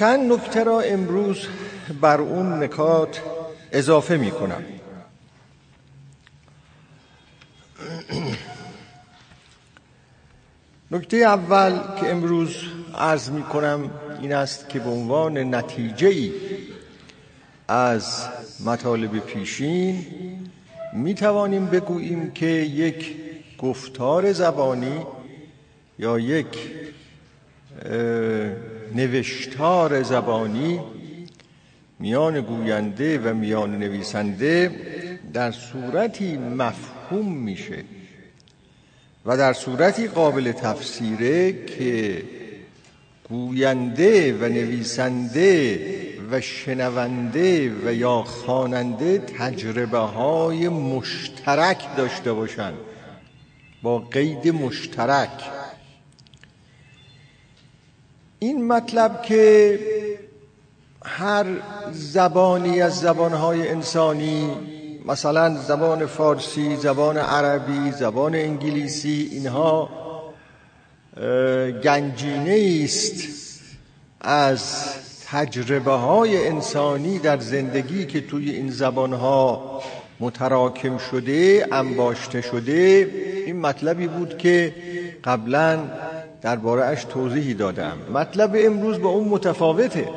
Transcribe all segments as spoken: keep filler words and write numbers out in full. چند نکته را امروز بر اون نکات اضافه می کنم. نکته اول که امروز عرض می کنم این است که به عنوان نتیجه‌ای از مطالب پیشین می توانیم بگوییم که یک گفتار زبانی یا یک نوشتار زبانی میان گوینده و میان نویسنده در صورتی مفهوم میشه و در صورتی قابل تفسیره که گوینده و نویسنده و شنونده و یا خواننده تجربه های مشترک داشته باشند با قید مشترک. این مطلب که هر زبانی از زبانهای انسانی، مثلا زبان فارسی، زبان عربی، زبان انگلیسی، اینها گنجینه است از تجربه های انسانی در زندگی که توی این زبانها متراکم شده، انباشته شده، این مطلبی بود که قبلاً درباره اش توضیحی دادم. مطلب امروز با اون متفاوته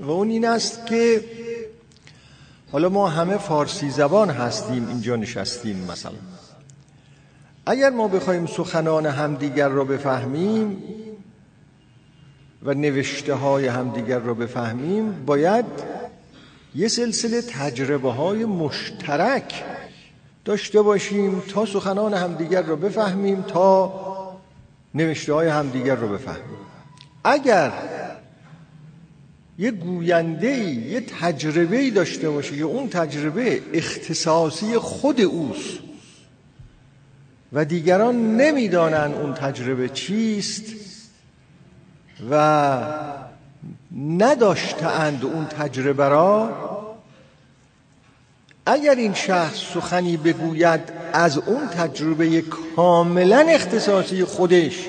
و اون این است که حالا ما همه فارسی زبان هستیم، اینجا نشستیم. مثلا اگر ما بخوایم سخنان همدیگر را بفهمیم و نوشته های همدیگر را بفهمیم، باید یه سلسله تجربه های مشترک داشته باشیم تا سخنان همدیگر را بفهمیم، تا نوشته های همدیگر رو بفهمیم. اگر یه گوینده‌ای یه تجربه‌ای داشته باشه که اون تجربه اختصاصی خود اوست و دیگران نمیدانن اون تجربه چیست و نداشتند اون تجربه را، اگر این شخص سخنی بگوید از اون تجربه کاملا اختصاصی خودش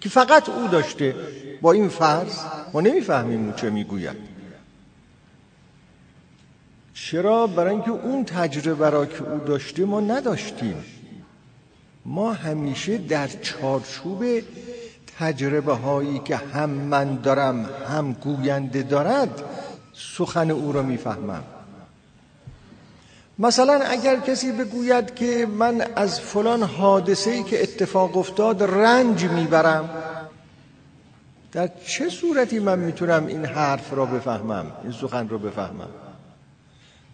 که فقط او داشته، با این فرض ما نمیفهمیم اون چه میگوید. چرا؟ برای اینکه اون تجربه را که او داشته ما نداشتیم. ما همیشه در چارچوب تجربه هایی که هم من دارم هم گوینده دارد سخن او را میفهمم. مثلا اگر کسی بگوید که من از فلان حادثه‌ای که اتفاق افتاد رنج میبرم، در چه صورتی من میتونم این حرف را بفهمم، این سخن را بفهمم؟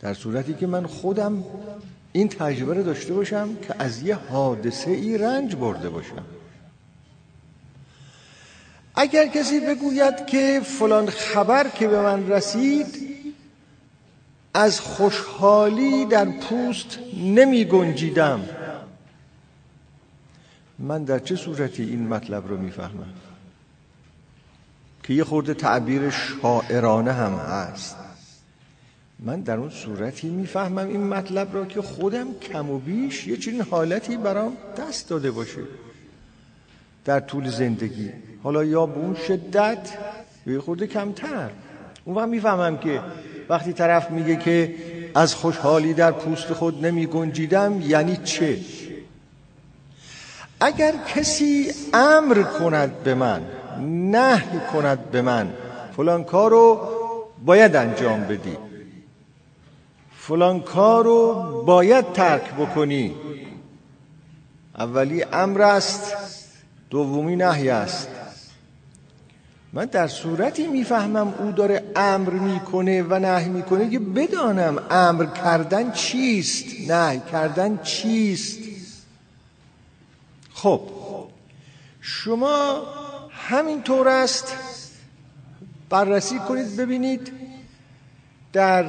در صورتی که من خودم این تجربه را داشته باشم که از یه حادثه‌ای رنج برده باشم. اگر کسی بگوید که فلان خبر که به من رسید از خوشحالی در پوست نمی گنجیدم، من در چه صورتی این مطلب رو می فهمم؟ که یه خورده تعبیر شاعرانه هم هست. من در اون صورتی می فهمم این مطلب را که خودم کم و بیش یه چنین حالتی برام دست داده باشه در طول زندگی، حالا یا به اون شدت یا یه خورده کمتر. اون وقت می فهمم که وقتی طرف میگه که از خوشحالی در پوست خود نمی گنجیدم یعنی چه. اگر کسی امر کند به من، نهی کند به من فلان کارو باید انجام بدی، فلان کارو باید ترک بکنی، اولی امر است دومی نهی است، من در صورتی میفهمم او داره امر میکنه و نهی میکنه که بدانم امر کردن چیست، نهی کردن چیست. خب شما همینطور است بررسی کنید ببینید در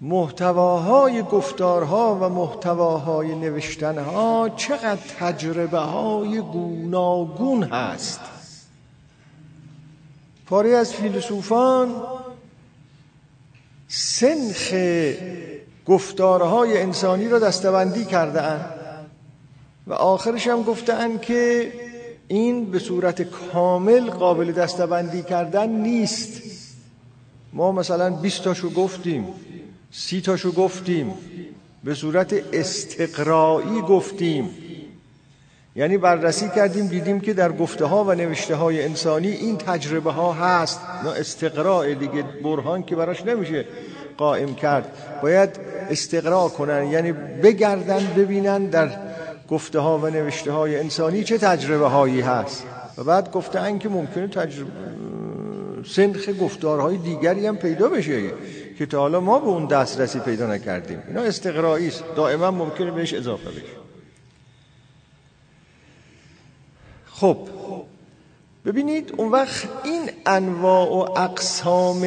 محتواهای گفتارها و محتواهای نوشتنها چقدر تجربه های گوناگون هست. پاره از فیلسوفان سنخ گفتارهای انسانی را دسته‌بندی کرده اند و آخرش هم گفتند که این به صورت کامل قابل دسته‌بندی کردن نیست. ما مثلا بیست تاشو گفتیم، سی تاشو گفتیم، به صورت استقرایی گفتیم، یعنی بررسی کردیم دیدیم که در گفته ها و نوشته های انسانی این تجربه ها هست. نه استقرای دیگه برهان که براش نمیشه قائم کرد، باید استقرا کنن، یعنی بگردن ببینن در گفته ها و نوشته های انسانی چه تجربه هایی هست. و بعد گفتن که ممکنه تجربه سنخ گفتارهای دیگری هم پیدا بشه که تا حالا ما به اون دسترسی پیدا نکردیم. اینا استقرایی است، دائما ممکنه بهش اضافه بشه. خب ببینید اون وقت این انواع و اقسام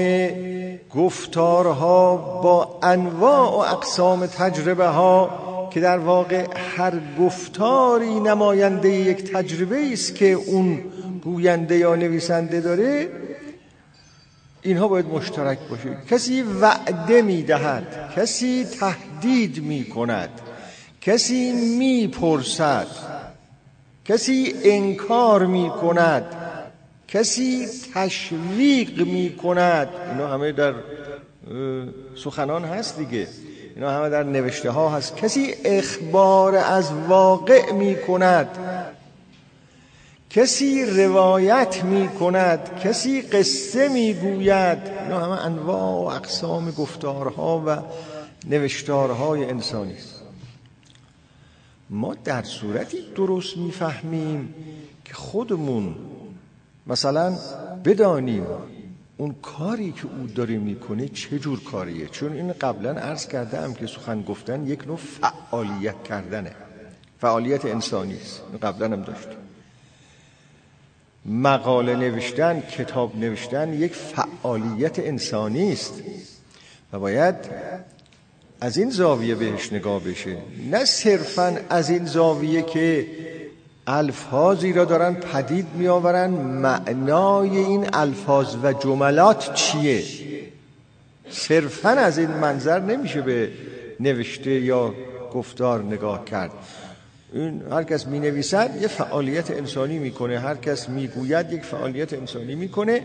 گفتارها با انواع و اقسام تجربه ها که در واقع هر گفتاری نماینده یک تجربه است که اون گوینده یا نویسنده داره، اینها باید مشترک باشه. کسی وعده میدهد، کسی تهدید میکند، کسی میپرسد، کسی انکار میکند، کسی تشویق میکند. اینا همه در سخنان هست دیگه، اینا همه در نوشته ها هست. کسی اخبار از واقع میکند، کسی روایت میکند، کسی قصه میگوید. اینا همه انواع و اقسام گفتارها و نوشتارهای انسانی است. ما در صورتی درست میفهمیم که خودمون مثلا بدانیم اون کاری که او داره میکنه چه جور کاریه. چون این قبلا عرض کردم که سخن گفتن یک نوع فعالیت کردنه، فعالیت انسانی است. قبلا هم داشتیم. مقاله نوشتن، کتاب نوشتن یک فعالیت انسانی است و باید از این زاویه بهش نگاه بشه، نه صرفاً از این زاویه که الفاظی را دارن پدید می آورن، معنای این الفاظ و جملات چیه. صرفاً از این منظر نمیشه به نوشته یا گفتار نگاه کرد. این هر کس می نویسد یه فعالیت انسانی می کنه، هر کس می گوید یک فعالیت انسانی می کنه.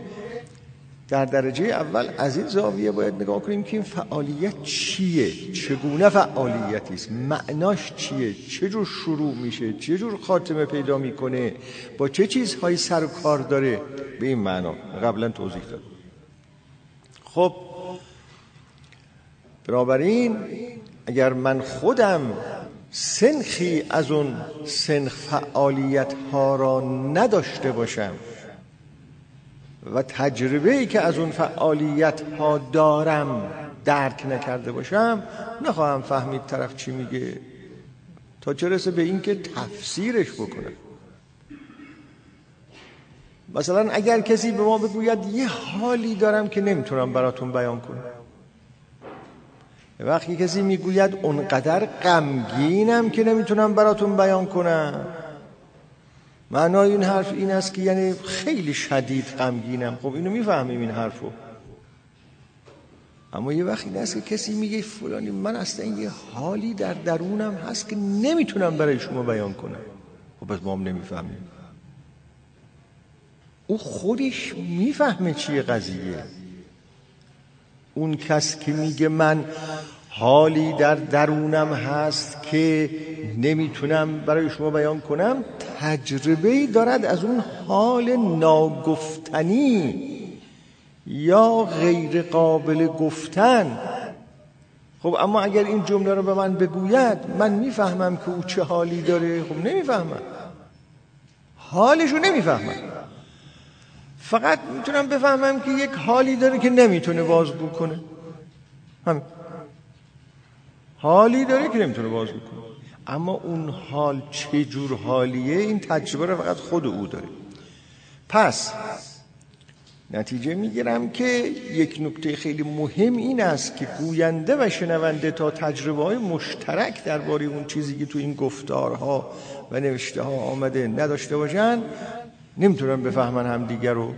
در درجه اول از این زاویه باید نگاه کنیم که این فعالیت چیه، چگونه فعالیتی است، معناش چیه، چه جور شروع میشه، چه جور خاتمه پیدا میکنه، با چه چیزهایی سر و کار داره. به این معنا قبلا توضیح دادم. خب بنابراین اگر من خودم سنخی از اون سنخ فعالیت ها را نداشته باشم و تجربه‌ای که از اون فعالیت ها دارم درک نکرده باشم، نخواهم فهمید طرف چی میگه تا چه رسه به این که تفسیرش بکنم. مثلا اگر کسی به ما بگوید یه حالی دارم که نمیتونم براتون بیان کنم، وقتی کسی میگوید اونقدر غمگینم که نمیتونم براتون بیان کنم، معنای این حرف این است که یعنی خیلی شدید غمگینم. خب اینو میفهمیم این حرفو. اما یه وقتی هست که کسی میگه فلانی من اصلا یه حالی در درونم هست که نمیتونم برای شما بیان کنم. خب پس ما هم نمیفهمیم. او خودش میفهمه چیه قضیه. اون کس که میگه من حالی در درونم هست که نمیتونم برای شما بیان کنم، تجربه‌ای دارد از اون حال ناگفتنی یا غیر قابل گفتن. خب اما اگر این جمله رو به من بگوید، من میفهمم که او چه حالی داره. خب نمیفهمم، حالشو نمیفهمم. فقط میتونم بفهمم که یک حالی داره که نمیتونه بازگو کنه، همین حالی داره که نمیتونه بازگو کنه. اما اون حال چه جور حالیه، این تجربه رو فقط خود او داره. پس نتیجه میگیرم که یک نکته خیلی مهم این است که گوینده و شنونده تا تجربه های مشترک درباره اون چیزی که تو این گفتارها و نوشته ها آمده نداشته باشن، نمیتونن بفهمن هم دیگر رو.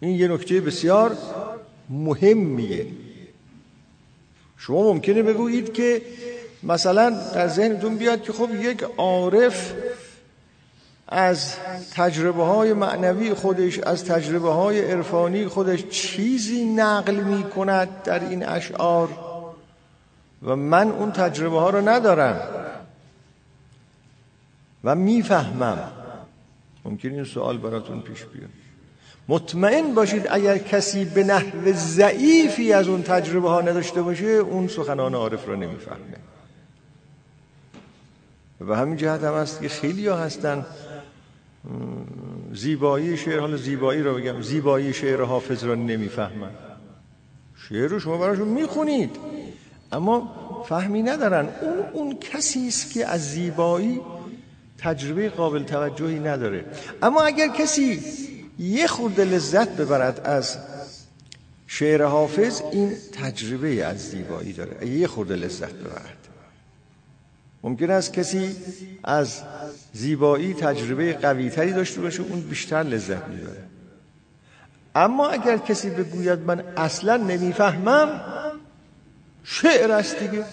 این یه نکته بسیار مهمیه. شما ممکنه بگویید که مثلا در ذهنتون بیاد که خب یک عارف از تجربه های معنوی خودش، از تجربه های عرفانی خودش چیزی نقل می کند در این اشعار و من اون تجربه ها رو ندارم و می فهمم. ممکن این سوال براتون پیش بیاد. مطمئن باشید اگر کسی به نحو ضعیفی از اون تجربه ها نداشته باشه، اون سخنان عارف رو نمی فهمه. و همین جهت هم هست که خیلی ها هستن زیبایی شعر، حالا زیبایی رو بگم، زیبایی شعر حافظ رو نمیفهمن. شعر رو شما براشون میخونید اما فهمی ندارن. اون اون کسی است که از زیبایی تجربه قابل توجهی نداره. اما اگر کسی یه خورده لذت ببرد از شعر حافظ، این تجربه از زیبایی داره، یه خورده لذت ببرد. ممکن است کسی از زیبایی تجربه قوی تری داشته باشه، اون بیشتر لذت می‌بره. اما اگر کسی بگوید من اصلا نمیفهمم، شعر است دیگه،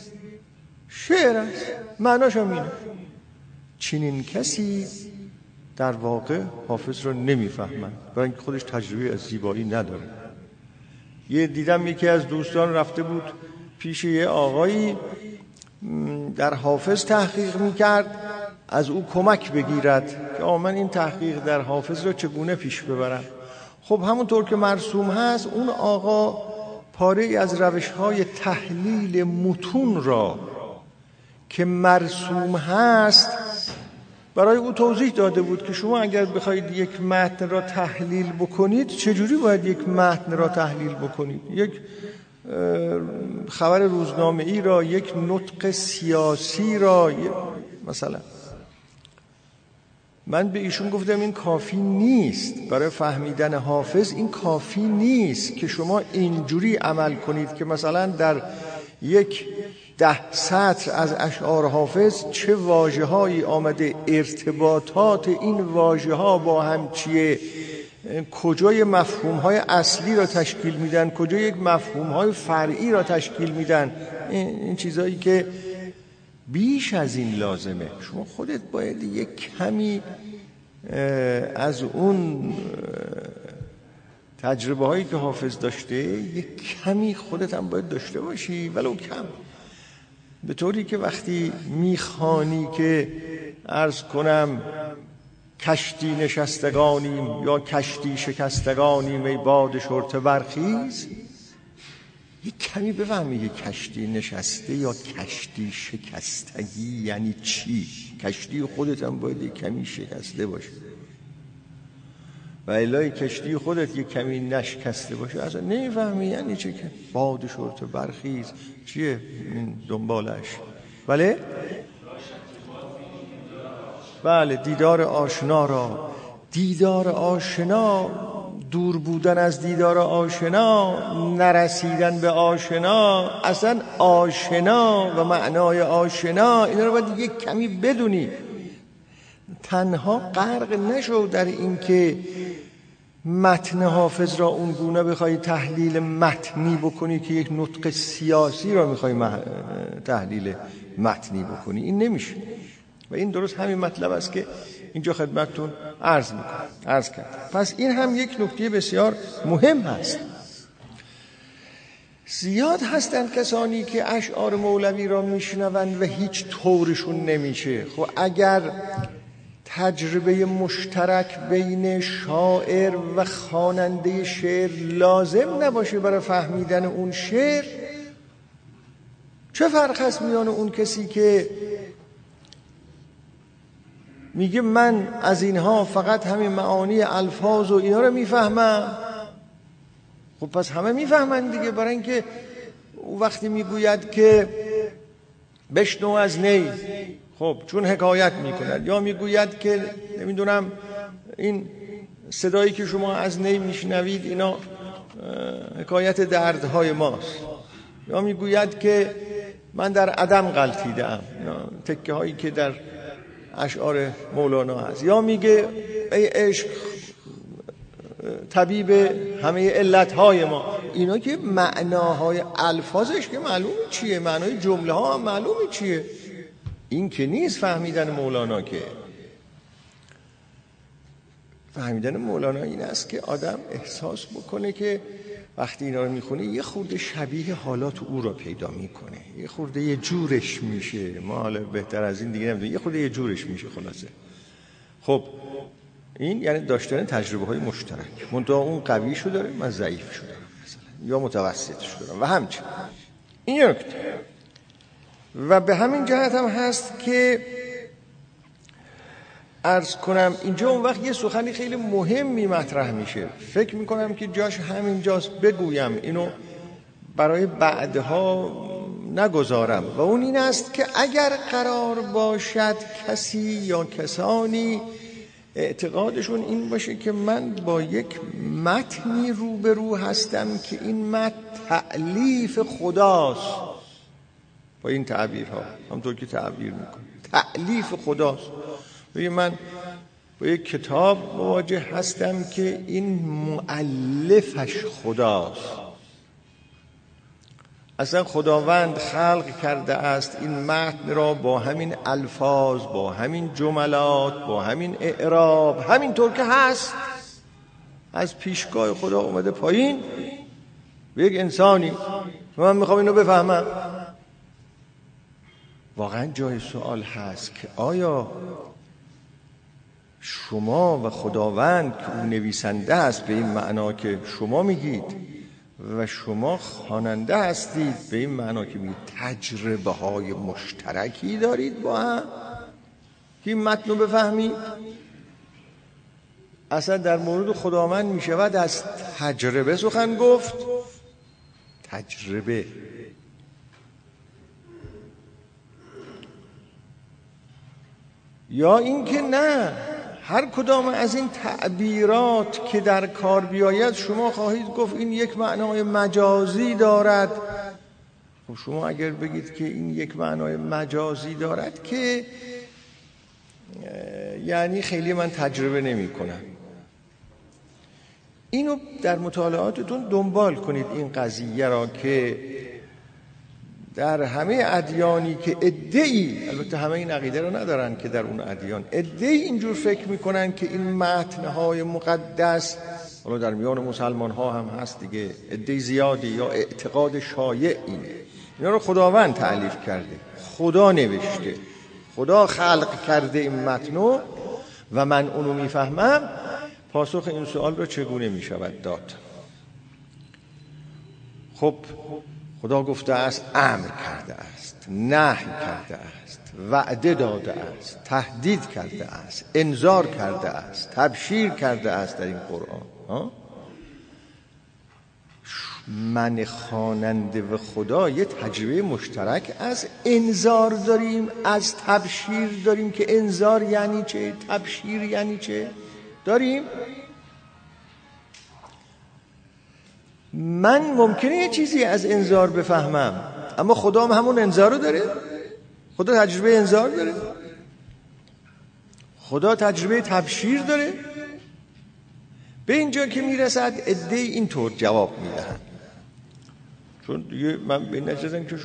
شعر است، معناش هم اینه. چنین کسی در واقع حافظ رو نمیفهمن، برای اینکه خودش تجربه از زیبایی نداره. یه دیدم یکی از دوستان رفته بود پیش یه آقایی در حافظ تحقیق میکرد، از او کمک بگیرد که آه من این تحقیق در حافظ رو چگونه پیش ببرم. خب همونطور که مرسوم هست، اون آقا پاره از روش‌های تحلیل متون را که مرسوم هست برای او توضیح داده بود که شما اگر بخواید یک متن را تحلیل بکنید، چجوری باید یک متن را تحلیل بکنید. یک خبر روزنامه ای را، یک نطق سیاسی را، مثلا من به ایشون گفتم این کافی نیست برای فهمیدن حافظ. این کافی نیست که شما اینجوری عمل کنید که مثلا در یک ده سطر از اشعار حافظ چه واژه هایی آمده، ارتباطات این واژه ها با هم چیه، کجای مفهوم‌های اصلی را تشکیل میدن، کجای یک مفهوم‌های فرعی را تشکیل میدن. این چیزایی که بیش از این لازمه. شما خودت باید یک کمی از اون تجربه هایی که حافظ داشته، یک کمی خودت هم باید داشته باشی، ولو کم، به طوری که وقتی میخوانی که عرض کنم کشتی نشستگانیم یا کشتی شکستگانیم ای باد شرطه برخیز، یک کمی بفهمی که کشتی نشسته یا کشتی شکستگی یعنی چی. کشتی خودت هم باید یک کمی شکسته باشه و الا کشتی خودت یک کمی نشکسته باشه اصلا نمیفهمی یعنی چی که باد شرطه برخیز چیه دنبالش. بله؟ بله، دیدار آشنا را، دیدار آشنا، دور بودن از دیدار آشنا، نرسیدن به آشنا، اصلا آشنا و معنای آشنا، این رو باید یک کمی بدونی. تنها غرق نشو در این که متن حافظ را اونگونه بخوای تحلیل متنی بکنی که یک نطق سیاسی را میخوای مح... تحلیل متنی بکنی، این نمیشه. و این درست همین مطلب است که اینجا خدمتتون عرض میکنم، عرض کردم. پس این هم یک نکته بسیار مهم هست. زیاد هستند کسانی که اشعار مولوی را میشنوند و هیچ طورشون نمیشه. خب اگر تجربه مشترک بین شاعر و خواننده شعر لازم نباشه برای فهمیدن اون شعر، چه فرق هست میان اون کسی که میگه من از اینها فقط همین معانی الفاظ و اینا رو میفهمم؟ خب پس همه میفهمن دیگه، برای اینکه وقتی میگوید که بشنو از نی، خب چون حکایت میکند، یا میگوید که نمیدونم این صدایی که شما از نی میشنوید اینا حکایت دردهای ماست، یا میگوید که من در عدم غلطیده‌ام، تکه هایی که در اشعار مولانا هست، یا میگه ای عشق طبیب همه علتهای ما. اینا که معناهای الفاظش که معلومه چیه، معنای جمله ها هم معلومه چیه. این که نیست فهمیدن مولانا. که فهمیدن مولانا این است که آدم احساس بکنه که وقتی اینا رو میخونه یه خورده شبیه حالات او را پیدا میکنه، یه خورده یه جورش میشه. ما حالا بهتر از این دیگه نمیدونیم، یه خورده یه جورش میشه خلاصه. خب این یعنی داشتن تجربه های مشترک، منتها اون قوی شو داره، من ضعیف شدم مثلا، یا متوسط شدم و همچنین. این یه نکته و به همین جهت هم هست که عرض کنم اینجا اون وقت یه سخنی خیلی مهمی مطرح میشه. فکر میکنم که جاش همینجاست بگویم، اینو برای بعدها نگذارم، و اون این است که اگر قرار باشد کسی یا کسانی اعتقادشون این باشه که من با یک متنی روبرو هستم که این متن تألیف خداست، با این تعبیرها همونطور که تعبیر میکنه تألیف خداست، ببین من با یک کتاب مواجه هستم که این مؤلفش خداست، اصلا خداوند خلق کرده است این متن را با همین الفاظ، با همین جملات، با همین اعراب، همینطور که هست از پیشگاه خدا اومده پایین به یک انسانی، من میخوام اینو بفهمم. واقعا جای سوال هست که آیا شما و خداوند که اون نویسنده است به این معنا که شما میگید و شما خواننده هستید به این معنا که میگید تجربه های مشترکی دارید با هم که این متن رو بفهمید؟ اصلا در مورد خداوند میشود از تجربه سخن گفت؟ تجربه یا اینکه نه، هر کدام از این تعبیرات که در کار بیاید شما خواهید گفت این یک معنای مجازی دارد. خب شما اگر بگید که این یک معنای مجازی دارد که یعنی خیلی من تجربه نمی کنم. اینو در مطالعاتتون دنبال کنید، این قضیه را که در همه ادیانی که ادعی، البته همه این عقیده رو ندارن که در اون ادیان ادعی اینجور فکر میکنن که این متنهای مقدس، حالا در میان مسلمان ها هم هست دیگه ادعی زیادی یا اعتقاد شایع اینه، اینا رو خداوند تألیف کرده، خدا نوشته، خدا خلق کرده این متنو و من اونو میفهمم. پاسخ این سوال رو چگونه میشود داد؟ خب خدا گفته است، امر کرده است، نهی کرده است، وعده داده است، تهدید کرده است، انذار کرده است، تبشیر کرده است در این قرآن. ها؟ من خواننده و خدا یه تجربه مشترک از انذار داریم، از تبشیر داریم که انذار یعنی چه، تبشیر یعنی چه داریم. من ممکنه یه چیزی از انذار بفهمم، اما خدا هم همون انذار رو داره، خدا تجربه انذار داره، خدا تجربه تبشیر داره. به اینجا که میرسد ادعی اینطور جواب میدهند، چون دیگه من به این نشستم که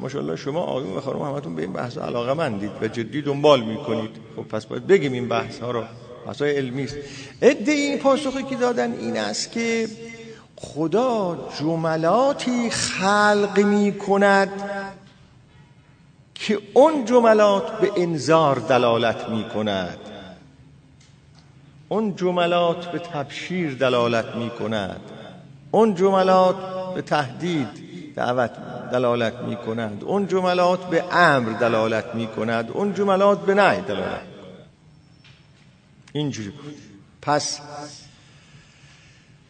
ماشاءالله شما آقایون و خانم همتون به این بحث علاقه مندید و جدی دنبال میکنید، خب پس باید بگیم این بحث ها رو، بحث های علمی است. ادعی این پاسخی که دادن این است که خدا جملاتی خلق می کند که اون جملات به انذار دلالت می کند، اون جملات به تبشیر دلالت می کند، اون جملات به تهدید دعوت دلالت می کند، اون جملات به امر دلالت می کند، اون جملات به نهی دلالت می کند. اینجوری بود. پس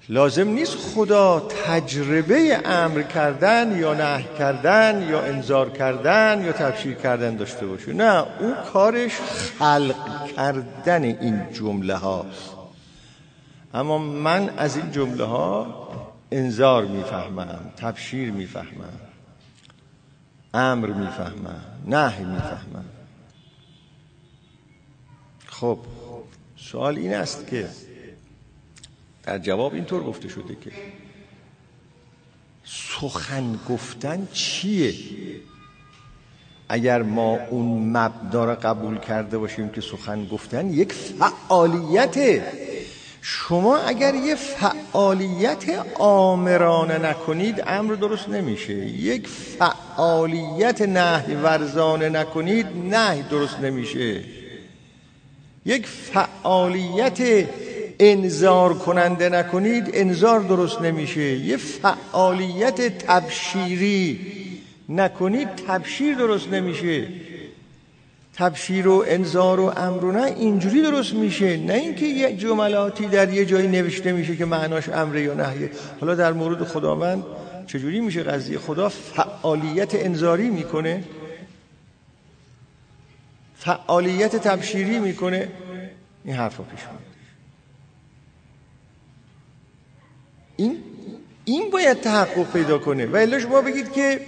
لازم نیست خدا تجربه امر کردن یا نهی کردن یا انذار کردن یا تبشیر کردن داشته باشه، نه، اون کارش خلق کردن این جمله هاست. اما من از این جمله ها انذار میفهمم، تبشیر میفهمم، امر میفهمم، نهی میفهمم. خب سوال این است که در جواب اینطور گفته شده که سخن گفتن چیه؟ اگر ما اون مبدا را قبول کرده باشیم که سخن گفتن یک فعالیته، شما اگر یه فعالیت آمرانه نکنید امر درست نمیشه. یک فعالیت نهی ورزانه نکنید نهی درست نمیشه. یک فعالیت انذار کننده نکنید انذار درست نمیشه. یه فعالیت تبشیری نکنید تبشیر درست نمیشه. تبشیر و انذار و امرونه اینجوری درست میشه، نه اینکه یه جملاتی در یه جایی نوشته میشه که معناش امر یا نهیه. حالا در مورد خداوند چجوری میشه قضیه؟ خدا فعالیت انذاری میکنه، فعالیت تبشیری میکنه، این حرفو پیش میاد. این این باید تحقق پیدا کنه و الا شما بگید که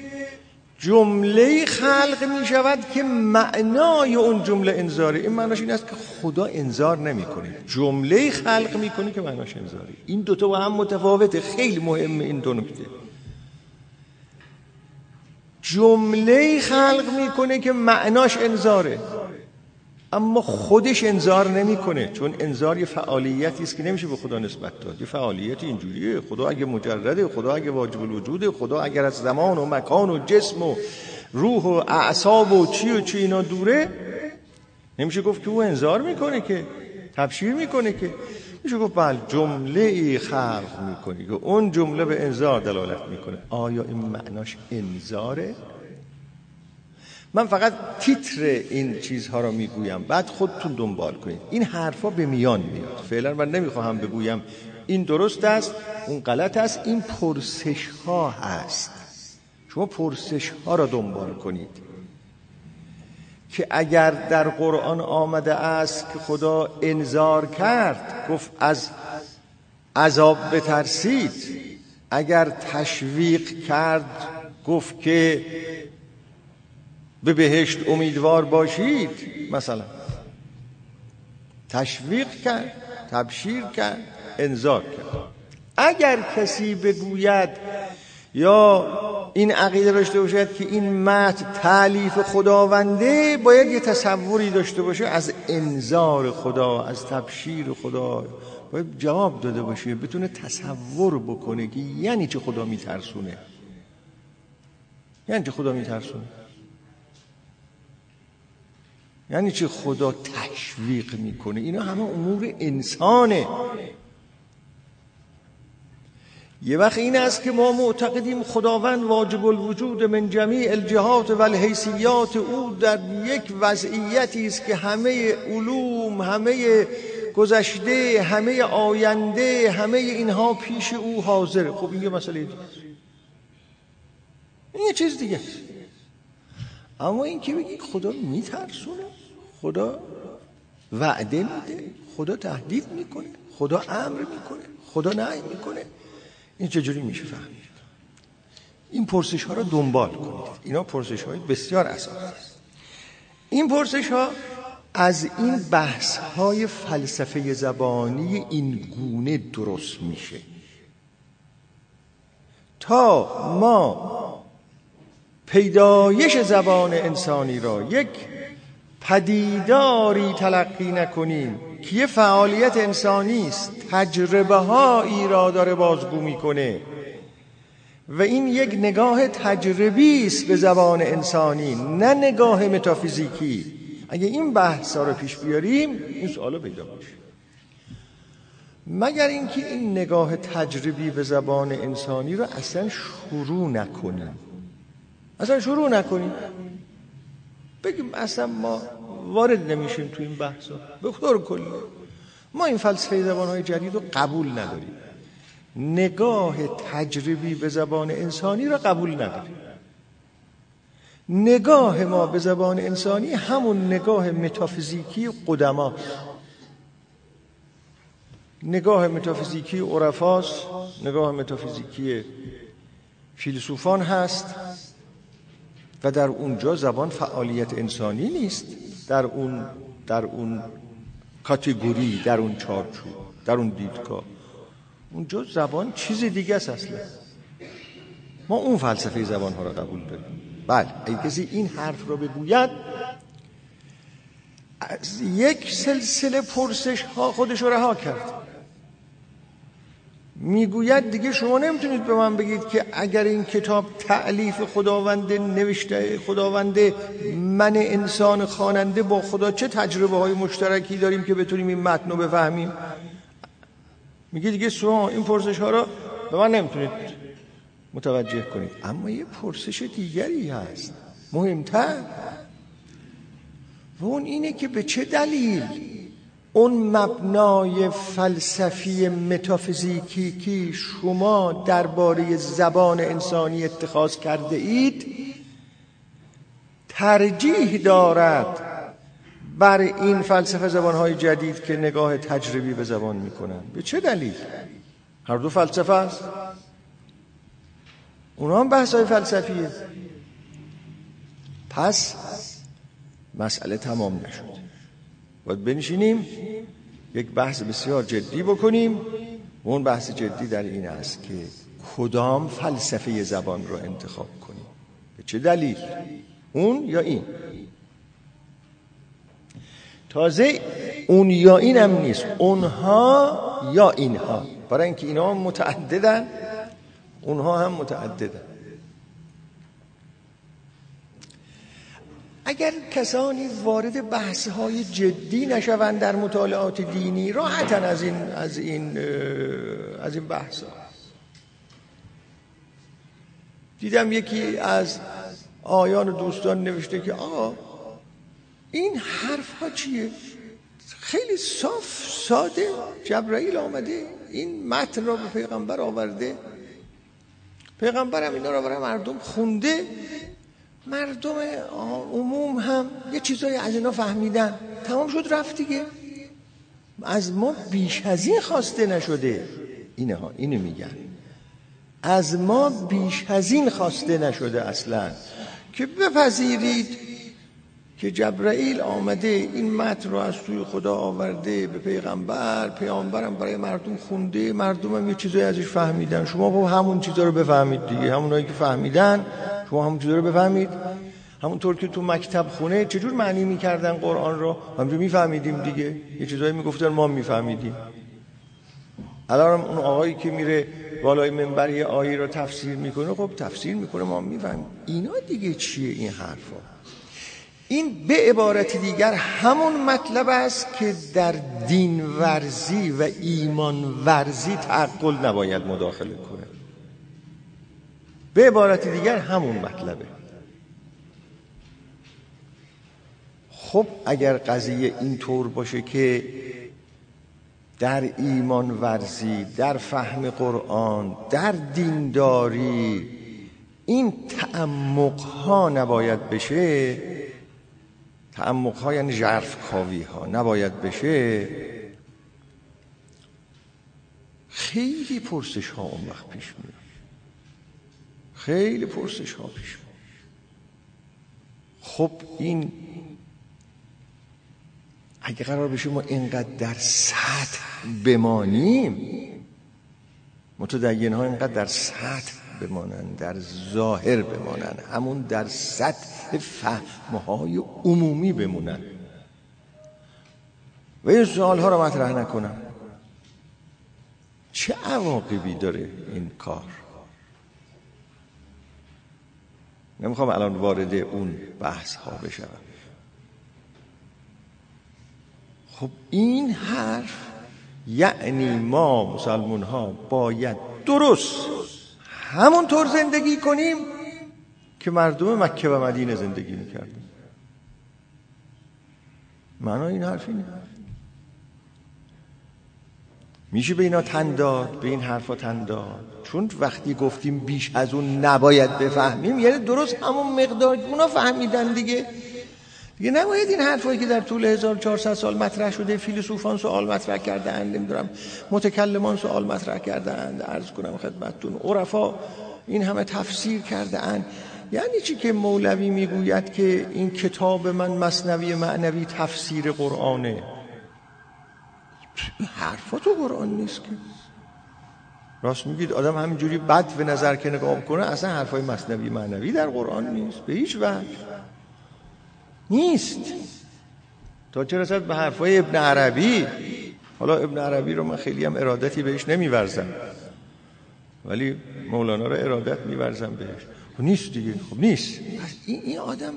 جمله خلق می شود که معنای اون جمله انذاره. این معناش این است که خدا انذار نمی کنه، جمله خلق می کنه که معناش انذاره. این دوتا با هم متفاوته. خیلی مهمه این دو نکته. جمله خلق می کنه که معناش انذاره، اما خودش انذار نمی کنه، چون انذار یه فعالیتی است که نمیشه به خدا نسبت داد. یه فعالیت اینجوریه. خدا اگه مجرده، خدا اگه واجب الوجوده، خدا اگر از زمان و مکان و جسم و روح و اعصاب و چی و چی اینا دوره، نمیشه گفت که او انذار میکنه که تبشیر میکنه که. میشه گفت بله جمله خلق میکنه که اون جمله به انذار دلالت میکنه. آیا این معناش انذاره؟ من فقط تیتر این چیزها را میگویم، بعد خودتون دنبال کنید. این حرفا به میان میاد. فعلا من نمیخوام بگویم این درست است اون غلط است. این پرسش ها هست. شما پرسش ها را دنبال کنید که اگر در قرآن آمده است که خدا انذار کرد، گفت از عذاب بترسید، اگر تشویق کرد گفت که به بهشت امیدوار باشید، مثلا تشویق کرد، تبشیر کرد، انذار کرد. اگر کسی بگوید یا این عقیده داشته باشد که این متن تألیف خداونده، باید یه تصوری داشته باشه از انذار خدا، از تبشیر خدا. باید جواب داده باشه، بتونه تصور بکنه که یعنی چه خدا میترسونه، یعنی چه خدا میترسونه، یعنی چه خدا تشویق میکنه. اینا همه امور انسانه. یه وقت این است که ما معتقدیم خداوند واجب الوجود من جمیع الجهات و الحیثیات، او در یک وضعیتی است که همه علوم، همه گذشته، همه آینده، همه اینها پیش او حاضره. خب این یه مسئله دیگه، این یه چیز دیگه. اما این که بگی خدا میترسونه، خدا وعده میده، خدا تهدید میکنه، خدا امر میکنه، خدا نهی میکنه، این چجوری میشه فهمید؟ این پرسش ها رو دنبال کنید. اینا پرسش های بسیار اساسی است. این پرسش ها از این بحث های فلسفه زبانی این گونه درست میشه. تا ما پیدایش زبان انسانی را یک پدیداری تلقی نکنیم که یه فعالیت انسانی است، تجربه هایی را داره بازگو میکنه و این یک نگاه تجربی است به زبان انسانی، نه نگاه متافیزیکی. اگه این بحثا رو پیش بیاریم این سوالا پیدا میشه. مگر اینکه این نگاه تجربی به زبان انسانی را اصلا شروع نکنیم، اصلا شروع نکنیم، بگیم اصلا ما وارد نمیشیم تو این بحثا. به طور کلی ما این فلسفه زبان‌های جدید رو قبول نداریم، نگاه تجربی به زبان انسانی رو قبول نداریم. نگاه ما به زبان انسانی همون نگاه متافیزیکی قدما، نگاه متافیزیکی عرفاست، نگاه متافیزیکی فیلسوفان هست و در اونجا زبان فعالیت انسانی نیست. در اون در اون کاتگوری، در اون چارچوب، در اون دیدگاه، اونجا زبان چیز دیگه است اصلا. ما اون فلسفه زبان ها را قبول داریم. بله اگه کسی این حرف را بگوید، از یک سلسله پرسش ها خودش را رها کرد. میگوید دیگه شما نمیتونید به من بگید که اگر این کتاب تألیف خداونده، نوشته خداونده، من انسان خواننده با خدا چه تجربه های مشترکی داریم که بتونیم این متن رو بفهمیم. میگه دیگه شما این پرسش ها رو به من نمیتونید متوجه کنید. اما یه پرسش دیگری هست مهمتر، و اون اینه که به چه دلیل اون مبنای فلسفی متافیزیکی که شما درباره زبان انسانی اتخاذ کرده اید ترجیح دارد بر این فلسفه زبانهای جدید که نگاه تجربی به زبان میکنن. به چه دلیل؟ هر دو فلسفه است، اونا هم بحث های فلسفیه. پس مسئله تمام نشد. باید بنشینیم یک بحث بسیار جدی بکنیم و اون بحث جدی در این است که کدام فلسفه زبان رو انتخاب کنیم، به چه دلیل، اون یا این. تازه اون یا این هم نیست، اونها یا اینها، برای اینکه اینها متعددن اونها هم متعددن. اگر کسانی وارد بحث‌های جدی نشوند در مطالعات دینی راحتن از این از این از این بحث‌ها. دیدم یکی از آیان و دوستان نوشته که آقا این حرف‌ها چیه؟ خیلی صاف ساده، جبرائیل آمده این متن را به پیغمبر آورده، پیغمبرم اینا را برای مردم خونده، مردم عموم هم یه چیزایی از اینا فهمیدن، تمام شد رفت دیگه، از ما بیش از این خواسته نشده. اینها اینو میگن، از ما بیش از این خواسته نشده اصلا که بپذیرید که جبرائیل آمده این متن رو از سوی خدا آورده به پیغمبر، پیغمبرم برای مردم خونده، مردم هم یه چیزایی ازش فهمیدن، شما با همون چیزا رو بفهمید دیگه، همونایی که فهمیدن شما همون چیزا رو بفهمید. همونطور که تو مکتب خونه چجور معنی میکردن قرآن رو همونجور میفهمیدیم دیگه، یه چیزایی میگفتن ما میفهمیدیم. الان اون آقایی که میره بالای منبر یه آیه رو تفسیر میکنه، خب تفسیر میکنه ما میفهمیم. اینا دیگه چیه این حرفا؟ این به عبارت دیگر همون مطلب است که در دین ورزی و ایمان ورزی تعقل نباید مداخله کنه. به عبارت دیگر همون مطلبه. خب اگر قضیه اینطور باشه که در ایمان ورزی، در فهم قرآن، در دینداری این تعمق ها نباید بشه، تعمق ها یعنی ژرف کاوی ها نباید بشه، خیلی پرسش ها اون وقت پیش میاد، خیلی پرسش ها پیش میاد. خب این اگه قرار بشه ما اینقدر در سطح بمانیم، متدین ها اینقدر در سطح بمانن، در ظاهر بمانن، همون در سطح فهمهای عمومی بمونن و این سوالها رو مطرح نکنن، چه عواقبی داره این کار؟ نمیخوام الان وارد اون بحث ها بشم. خب این حرف یعنی ما مسلمان ها باید درست همونطور زندگی کنیم که مردم مکه و مدینه زندگی میکردن. معنای این حرف اینه. میشه به اینا تن داد، به این حرفا تن داد، چون وقتی گفتیم بیش از اون نباید بفهمیم یعنی درست همون مقدار اونا فهمیدن دیگه. دیگه نباید این حرفایی که در طول هزار و چهارصد سال مطرح شده، فیلسوفان سوال مطرح کردند، نمیدونم متکلمان سوال مطرح کردند، عرض کنم خدمتتون عرفا این همه تفسیر کردند، یعنی چی که مولوی میگوید که این کتاب من مثنوی معنوی تفسیر قرآنه؟ حرفا تو قرآن نیست که. راست میگید، آدم همینجوری بد به نظر که نگاه کنه اصلا حرفای مثنوی معنوی در قرآن نیست، به هیچ وجه نیست، تا چه رسد به حرفای ابن عربی. حالا ابن عربی رو من خیلی هم ارادتی بهش نمیورزم، ولی مولانا را ارادت می‌ورزم بهش. خب نیست دیگه، خب نیست. پس این این آدم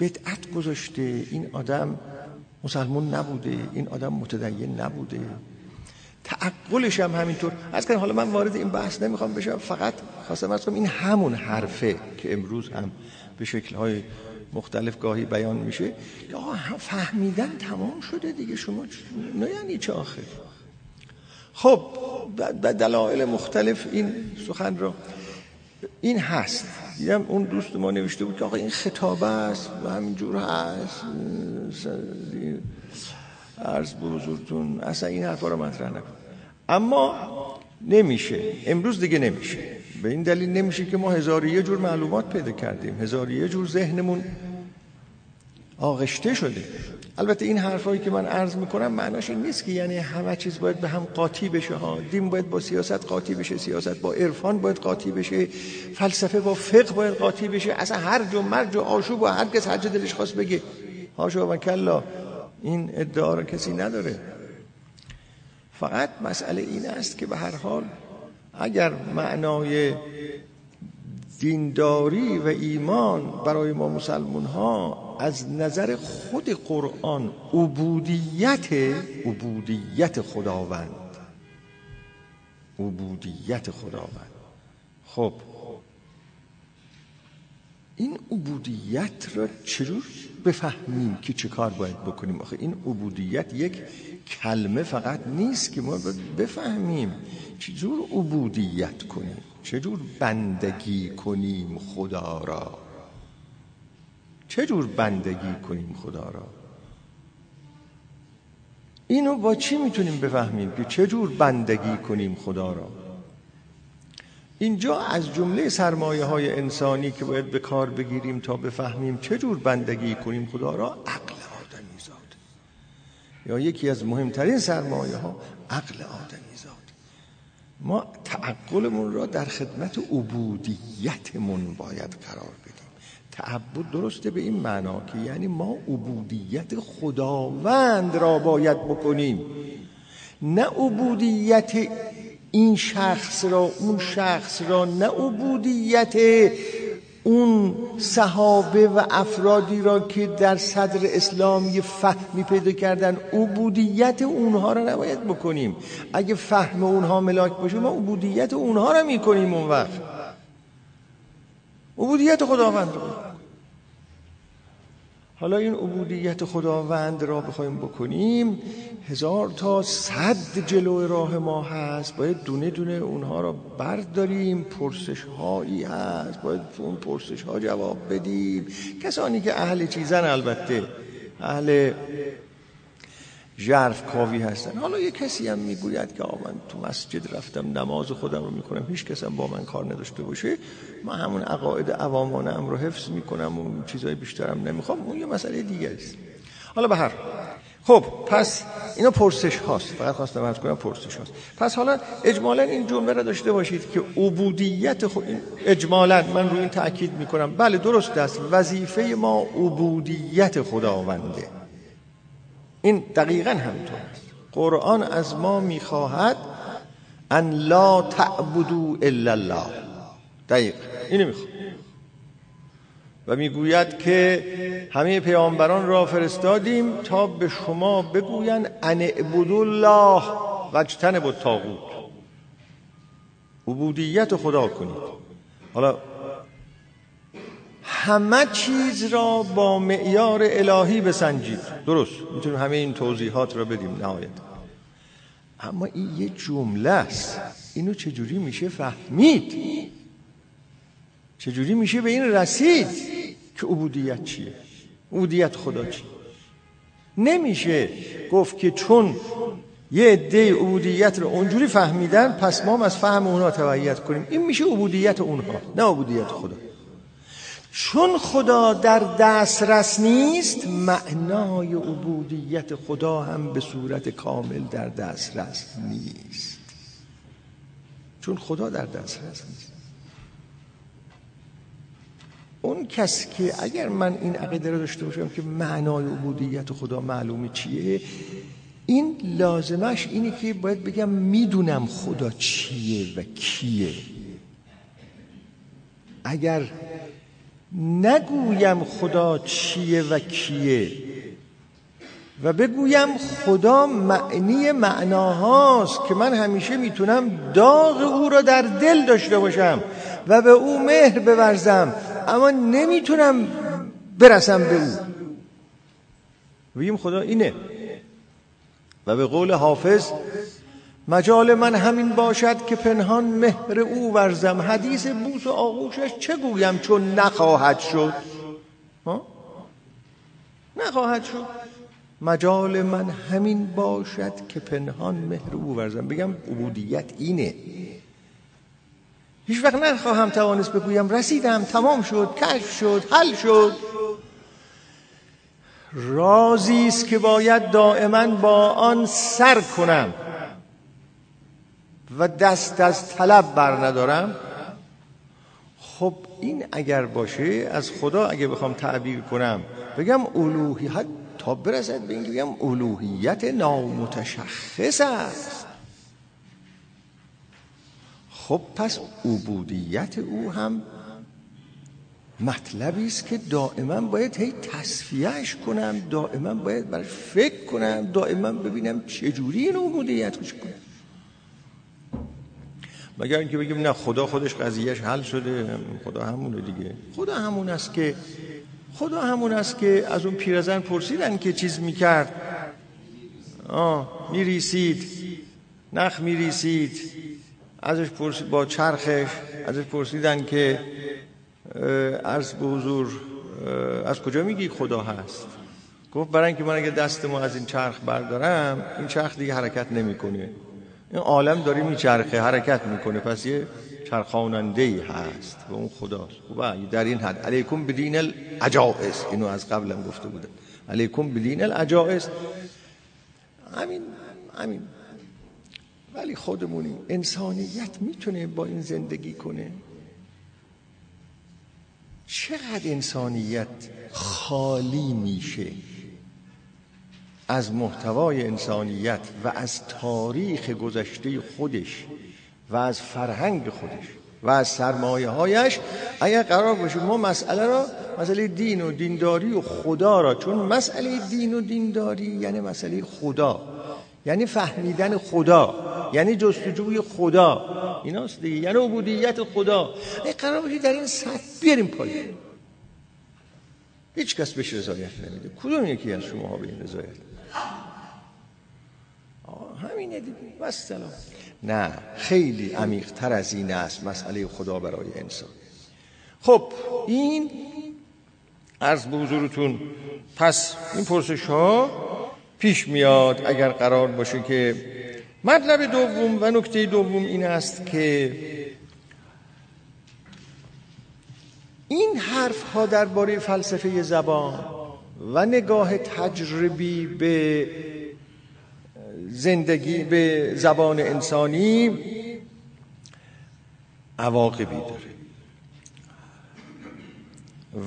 بدعت گذاشته، این آدم مسلمان نبوده، این آدم متدین نبوده. تعقلش هم همینطور. از کن حالا من وارد این بحث نمیخوام بشم، فقط خواستم عرض کنم این همون حرفه که امروز هم به شکل‌های مختلف گاهی بیان میشه که آقا فهمیدن تمام شده دیگه، شما نه یعنی چه آخه. خب به دلایل مختلف این سخن رو این هست. دیدم اون دوست ما نوشته بود که آقا این خطابه است و همینجور هست، عرض به حضورتون اصلا این حرفا رو مطرح نکن. اما نمیشه، امروز دیگه نمیشه، به این دلیل نمیشه که ما هزار و یک جور معلومات پیدا کردیم، هزار و یک جور ذهنمون آغشته شده. البته این حرفایی که من عرض میکنم معناش این نیست که یعنی همه چیز باید به هم قاطی بشه ها. دین باید با سیاست قاطی بشه، سیاست با عرفان باید قاطی بشه، فلسفه با فقه باید قاطی بشه، اصلا هر جو مرج و آشوب با هر کس هر چه دلش خواست بگه، هاشا و کلا. این ادعا رو کسی نداره. فقط مسئله این است که به هر حال اگر معنای دینداری و ایمان برای ما مسلمان ها از نظر خود قرآن عبودیت، عبودیت خداوند، عبودیت خداوند، خب این عبودیت را چجور بفهمیم که چه کار باید بکنیم؟ آخه این عبودیت یک کلمه فقط نیست که ما بفهمیم چجور عبودیت کنیم، چجور بندگی کنیم خدا را، چجور بندگی کنیم خدا را. اینو با چی میتونیم بفهمیم که چجور بندگی کنیم خدا را؟ اینجا از جمله سرمایه‌های انسانی که باید به کار بگیریم تا بفهمیم چجور بندگی کنیم خدا را، عقل آدمی زاد. یا یکی از مهمترین سرمایه‌ها عقل آدمی زاد. ما تعقلمون را در خدمت عبودیتمون باید قرار بدیم. تعبد درسته به این معنا که یعنی ما عبودیت خداوند را باید بکنیم، نه عبودیت این شخص را، اون شخص را، نه عبودیت اون صحابه و افرادی را که در صدر اسلام یه فهمی پیدا کردن، عبودیت اونها را نباید بکنیم. اگه فهم اونها ملاک باشه ما عبودیت اونها را میکنیم، اون وقت عبودیت خداوند را. حالا این عبودیت خداوند را بخوایم بکنیم، هزار تا صد جلوی راه ما هست، باید دونه دونه اونها را برداریم. پرسش هایی هست، باید اون پرسش ها جواب بدیم. کسانی که اهل چیزن، البته اهل ژرف کاوی هستن. حالا یه کسی هم میگوید که آقا من تو مسجد رفتم نماز خودم رو میکنم، هیچ کس هم با من کار نداشته باشه، من همون عقاید عوامانه ام رو حفظ میکنم و چیزای بیشترم نمیخوام، اون یه مسئله دیگه است. حالا به هر خب پس اینا پرسش هاست، فقط خواستم عرض کنم پرسش هاست. پس حالا اجمالا این جمله را داشته باشید که عبودیت خود، اجمالا من روی این تاکید میکنم، بله درست است، وظیفه ما عبودیت خداونده. این دقیقاً همینطور است. قرآن از ما میخواهد ان لا تعبدوا الا الله، دقیق اینو میخواد و میگوید که همه پیامبران را فرستادیم تا به شما بگویند ان اعبدوا الله واجتنبوا الطاغوت، عبودیت خدا کنید. حالا همه چیز را با معیار الهی بسنجید، درست میتونیم همه این توضیحات را بدیم نهایت. اما این یه جمله است، اینو چجوری میشه فهمید؟ چجوری میشه به این رسید که عبودیت چیه، عبودیت خدا چیه؟ نمیشه گفت که چون یه عده عبودیت رو اونجوری فهمیدن پس ما هم از فهم اونها تبعیت کنیم. این میشه عبودیت اونها، نه عبودیت خدا. چون خدا در دسترس نیست، معنای عبودیت خدا هم به صورت کامل در دسترس نیست. چون خدا در دسترس نیست، اون کسی که اگر من این عقیده را داشته باشم که معنای عبودیت خدا معلومه چیه، این لازمش اینه که باید بگم میدونم خدا چیه و کیه. اگر نگویم خدا چیه و کیه و بگویم خدا معنی معناهاست که من همیشه میتونم داغ او را در دل داشته باشم و به او مهر بورزم، اما نمیتونم برسم به او، بگیم خدا اینه. و به قول حافظ مجال من همین باشد که پنهان مهر او ورزم، حدیث بوس و آغوشش چه گویم چون نخواهد شد. ها؟ نخواهد شد. مجال من همین باشد که پنهان مهر او ورزم، بگم عبودیت اینه. هیچ وقت نخواهم توانست بگویم رسیدم، تمام شد، کشف شد، حل شد. رازی است که باید دائما با آن سر کنم و دست از طلب بر ندارم. خب این اگر باشه، از خدا اگه بخوام تعبیر کنم بگم الوهیت، تا برسد به این بگم الوهیت نامتشخص است. خب پس عبودیت او هم مطلبی است که دائما باید هی تصفیهش کنم، دائما باید برش فکر کنم، دائما ببینم چجوری این عبودیت خوش کنم. مگر اینکه بگیم نه خدا خودش قضیهش حل شده، خدا همونه دیگه. خدا همون است که خدا همون است که از اون پیرزن پرسیدن که چیز میکرد، آه میریسید، نخ میریسید، ازش پرسید با چرخش، ازش پرسیدن که عرض به حضور از کجا میگی خدا هست؟ گفت برای اینکه من اگه دستمو از این چرخ بردارم این چرخ دیگه حرکت نمیکنه، این عالم داره میچرخه، حرکت میکنه، پس یه چرخاننده‌ای هست و اون خداست. خب در این حد علیکم بدین العجائز، اینو از قبلم گفته بودم، علیکم بدین العجائز. همین همین. ولی خودمونی انسانیت میتونه با این زندگی کنه؟ چقدر انسانیت خالی میشه از محتوای انسانیت و از تاریخ گذشته خودش و از فرهنگ خودش و از سرمایه هایش، اگر قرار باشه ما مسئله را، مسئله دین و دینداری و خدا را، چون مسئله دین و دینداری یعنی مسئله خدا، یعنی فهمیدن خدا، یعنی جستجوی خدا، ایناست دیگه، یعنی عبودیت خدا، اگر قرار باشه در این سطح بیاریم پایین، هیچ کس بهش رضایت نمیده. کدوم یکی از شما ها به این رضایت همینه دیگه و سلام. نه خیلی عمیق تر از این است مسئله خدا برای انسان. خب این عرض به حضورتون، پس این پرسش ها پیش میاد اگر قرار باشه که مطلب دوم و نکته دوم این است که این حرف ها درباره فلسفه زبان و نگاه تجربی به زندگی، به زبان انسانی، عواقبی داره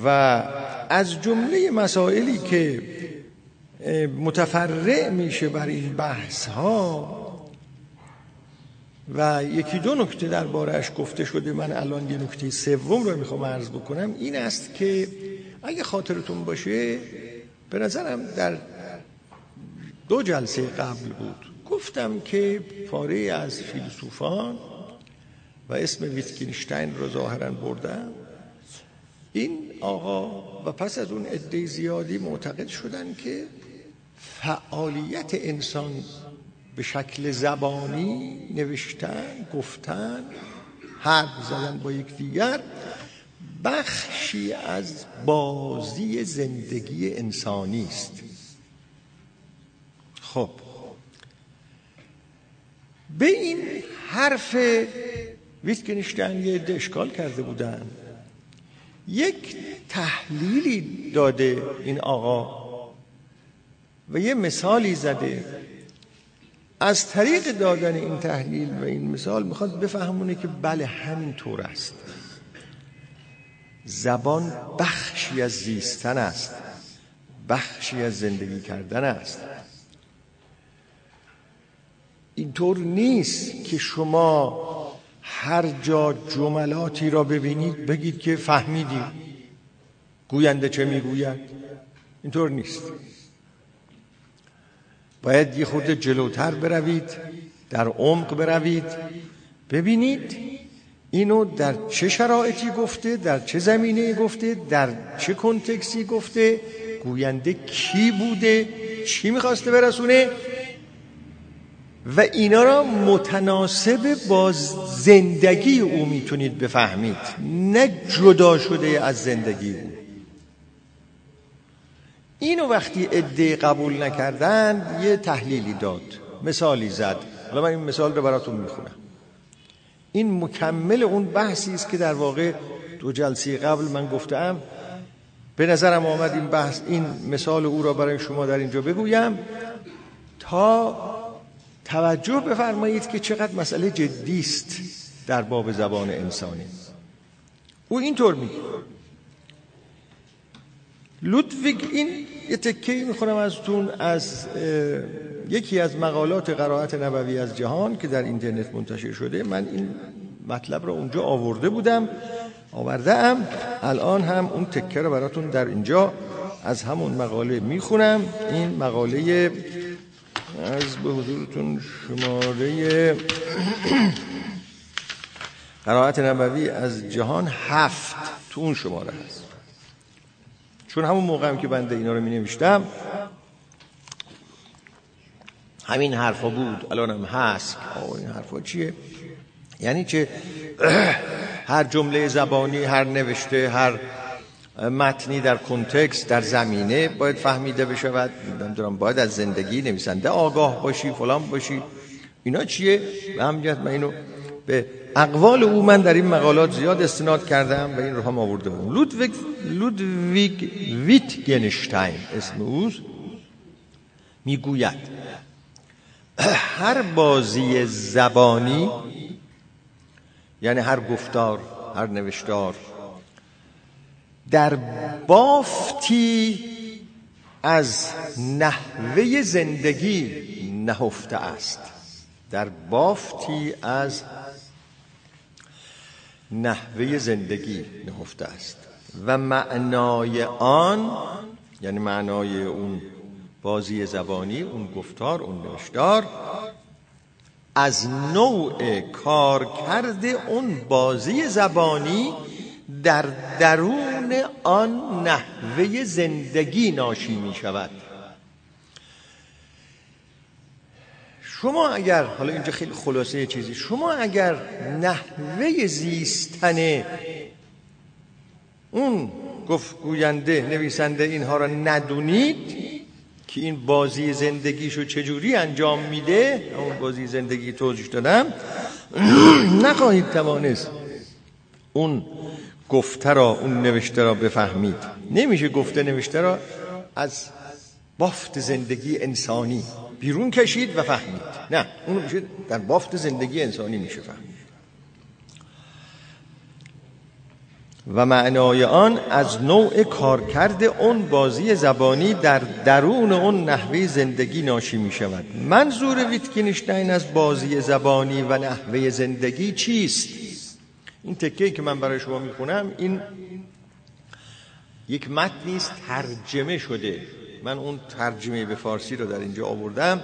و از جمله مسائلی که متفرع میشه بر این بحث ها و یکی دو نکته درباره‌اش گفته شده، من الان یه نکته سوم رو میخوام عرض بکنم، این است که اگه خاطرتون باشه، به نظرم در دو جلسه قبل بود گفتم که پاره از فیلسوفان و اسم ویتگنشتاین رو ظاهرا بردم، این آقا و پس از اون عده زیادی معتقد شدن که فعالیت انسان به شکل زبانی، نوشتن، گفتن، حرف زدن با یک دیگر، بخشی از بازی زندگی انسانی است. خب به این حرف ویتگنشتاین یه عده اشکال کرده بودن، یک تحلیلی داده این آقا و یه مثالی زده، از طریق دادن این تحلیل و این مثال میخواد بفهمونه که بله همین طور است، زبان بخشی از زیستن است، بخشی از زندگی کردن است. اینطور نیست که شما هر جا جملاتی را ببینید بگید که فهمیدید گوینده چه میگوید. اینطور نیست. باید یه خورده جلوتر بروید، در عمق بروید، ببینید اینو در چه شرایطی گفته، در چه زمینه‌ای گفته، در چه کنتکسی گفته، گوینده کی بوده، چی میخواسته برسونه، و اینا را متناسب با زندگی او میتونید بفهمید، نه جدا شده از زندگی او. اینو وقتی عده قبول نکردند یه تحلیلی داد، مثالی زد. حالا من این مثال رو براتون میخونم. این مکمل اون بحثی است که در واقع دو جلسه قبل من گفتم. به نظرم آمد این بحث، این مثال او را برای شما در اینجا بگویم تا توجه بفرمایید که چقدر مسئله جدی است در باب زبان انسانی. او اینطور میگه. لودویگ، این یه تکه‌ای میخونم ازتون از یکی از مقالات قرائت نبوی از جهان که در اینترنت منتشر شده. من این مطلب را اونجا آورده بودم، آورده ام، الان هم اون تکه رو براتون در اینجا از همون مقاله میخونم. این مقاله از به حضورتون شماره قرائت نبوی از جهان هفت تو اون شماره هست، چون همون موقع هم که بنده اینا رو می نوشتم همین حرفا بود، الان هم هست. آه این حرفا چیه؟ یعنی که هر جمله زبانی، هر نوشته، هر متنی در کنتکست، در زمینه باید فهمیده بشود. نمیدونم، باید از زندگی نویسنده آگاه باشی، فلان باشی. اینا چیه؟ و همینجاست من اینو به اقوال او من در این مقالات زیاد استناد کردم و این رو هم آورده بودم. لودویگ لودویگ ویتگنشتاین اسم اوست، میگوید هر بازی زبانی، یعنی هر گفتار، هر نوشتار، در بافتی از نحوه زندگی نهفته است. در بافتی از نحوه زندگی نهفته است و معنای آن، یعنی معنای اون بازی زبانی، اون گفتار، اون نوشتار، از نوع کارکرد اون بازی زبانی در درون آن نحوه زندگی ناشی می شود. شما اگر، حالا اینجا خیلی خلاصه چیزی، شما اگر نحوه زیستن اون گفتگوینده، نویسنده اینها را ندونید که این بازی زندگیشو چجوری انجام میده، اون بازی زندگی توضیح دادم، نخواهید توانست اون گفته را، اون نوشته را بفهمید. نمیشه گفته نوشته را از بافت زندگی انسانی بیرون کشید و فهمید، نه، اونو میشه در بافت زندگی انسانی میشه فهمید. و معنای آن از نوع کارکرد اون بازی زبانی در درون اون نحوه زندگی ناشی می شود. منظور ویتگنشتاین از بازی زبانی و نحوه زندگی چیست؟ این تکه‌ای که من برای شما می خونم، این یک متنی است ترجمه شده. من اون ترجمه به فارسی رو در اینجا آوردم.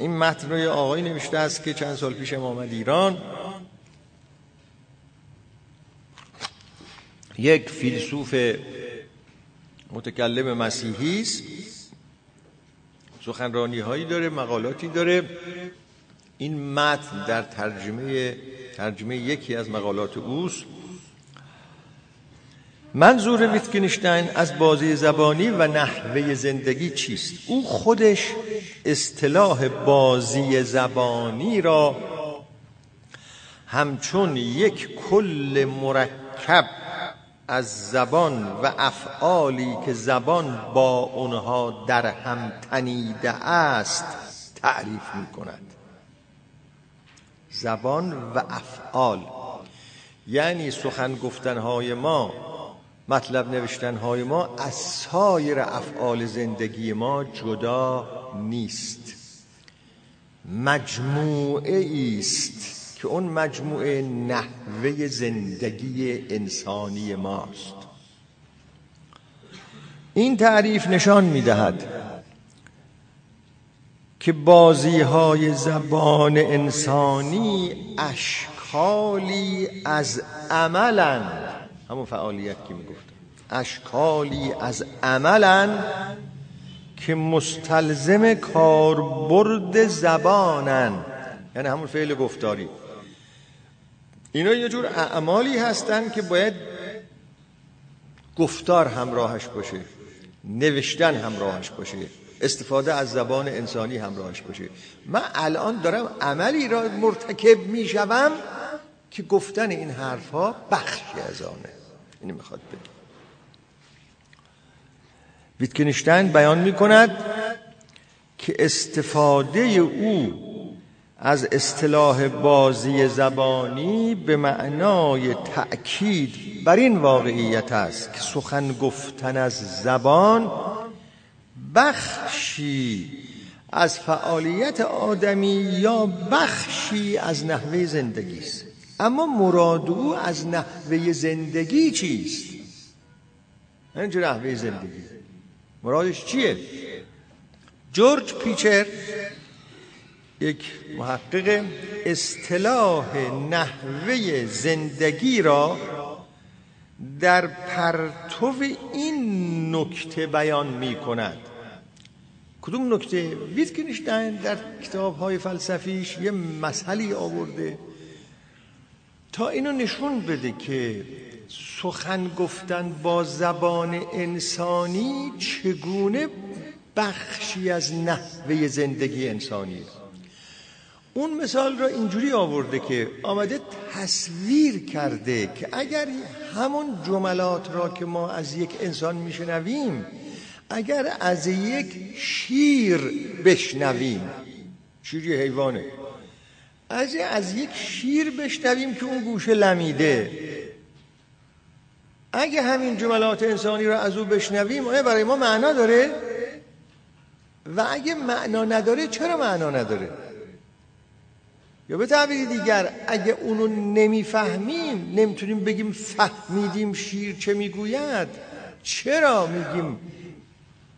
این متن رو یه آقایی نوشته است که چند سال پیش آمد ایران، یک فیلسوف متکلم مسیحی است، سخنرانی هایی داره، مقالاتی داره. این متن در ترجمه ترجمه یکی از مقالات اوست. منظور ویتگنشتاین از بازی زبانی و نحوه زندگی چیست؟ او خودش اصطلاح بازی زبانی را همچون یک کل مرکب از زبان و افعالی که زبان با اونها در هم تنیده است تعریف می‌کند. زبان و افعال، یعنی سخن گفتن‌های ما، مطلب نوشتن‌های ما از سایر افعال زندگی ما جدا نیست، مجموعه ایست که اون مجموعه نحوه زندگی انسانی ماست. این تعریف نشان می‌دهد که بازی‌های زبان انسانی اشکالی از عملند، همون فعالیت که می‌گفتم، اشکالی از عملند که مستلزم کاربرد زبانند، یعنی همون فعل گفتاری. اینا یه جور اعمالی هستن که باید گفتار همراهش باشه، نوشتن همراهش باشه، استفاده از زبان انسانی همراهش باشه. من الان دارم عملی را مرتکب میشوم که گفتن این حرف ها بخشی از آنه. اینو میخواد بگه. ویتگنشتاین بیان میکند که استفاده او از اصطلاح بازی زبانی به معنای تأکید بر این واقعیت است که سخن گفتن از زبان بخشی از فعالیت آدمی یا بخشی از نحوه زندگی است. اما مراد او از نحوه زندگی چیست؟ این چه نحوه زندگی؟ مرادش چیه؟ جورج پیچر، یک محقق، اصطلاح نحوه زندگی را در پرتو این نکته بیان می کند. کدوم نکته؟ ویتگنشتاین در کتاب‌های فلسفیش یه مسئله آورده تا اینو نشون بده که سخن گفتن با زبان انسانی چگونه بخشی از نحوه زندگی انسانی است. اون مثال را اینجوری آورده که آمده تصویر کرده که اگر همون جملات را که ما از یک انسان میشنویم اگر از یک شیر بشنویم، شیر حیوانه، از از یک شیر بشنویم که اون گوشه لمیده، اگه همین جملات انسانی را از او بشنویم، آیا برای ما معنا داره؟ و اگه معنا نداره چرا معنا نداره؟ یا به تعبیر دیگر، اگه اونو نمیفهمیم، نمیتونیم بگیم فهمیدیم شیر چه میگوید. چرا میگیم؟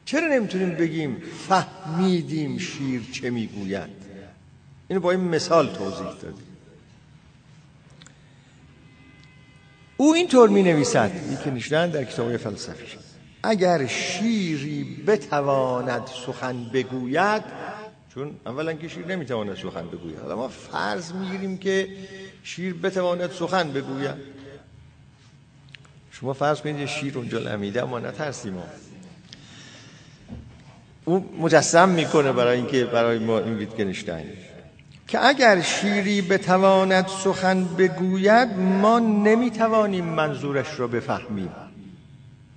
چرا نمیتونیم بگیم فهمیدیم شیر چه میگوید؟ اینو با این مثال توضیح دادیم. او اینطور می نویسد، ویتگنشتاین در کتاب فلسفیش: اگر شیری بتواند سخن بگوید، چون اولا که شیر نمیتواند سخن بگوید، حالا ما فرض میگیریم که شیر بتواند سخن بگوید. شما فرض کنید شیر اونجا لمیده، ما نترسیم. ما او مجسم میکنه برای اینکه برای ما این ویتگنشتاین که اگر شیری بتواند سخن بگوید، ما نمیتوانیم منظورش را بفهمیم.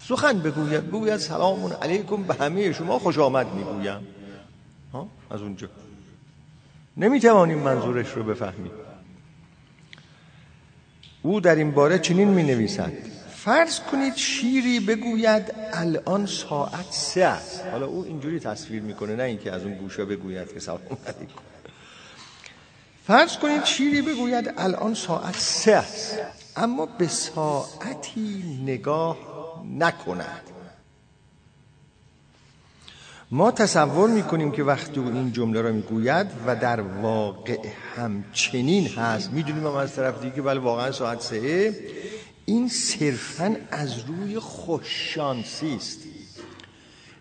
سخن بگوید، بگوید سلام علیکم به همه شما خوش آمد میگویم، ها، از اونجا نمیتوانیم منظورش رو بفهمیم. او در این باره چنین می نویسد: فرض کنید شیری بگوید الان ساعت سه است. حالا او اینجوری تصویر میکنه، نه اینکه از اون گوشه بگوید که سلام علیکم. فرض کنید شیری بگوید الان ساعت سه است، اما به ساعتی نگاه نکند. ما تصور میکنیم که وقتی او این جمله را میگوید و در واقع همچنین هست، میدونیم هم از طرف دیگه ولی واقعا ساعت سه، این صرفا از روی خوششانسی است.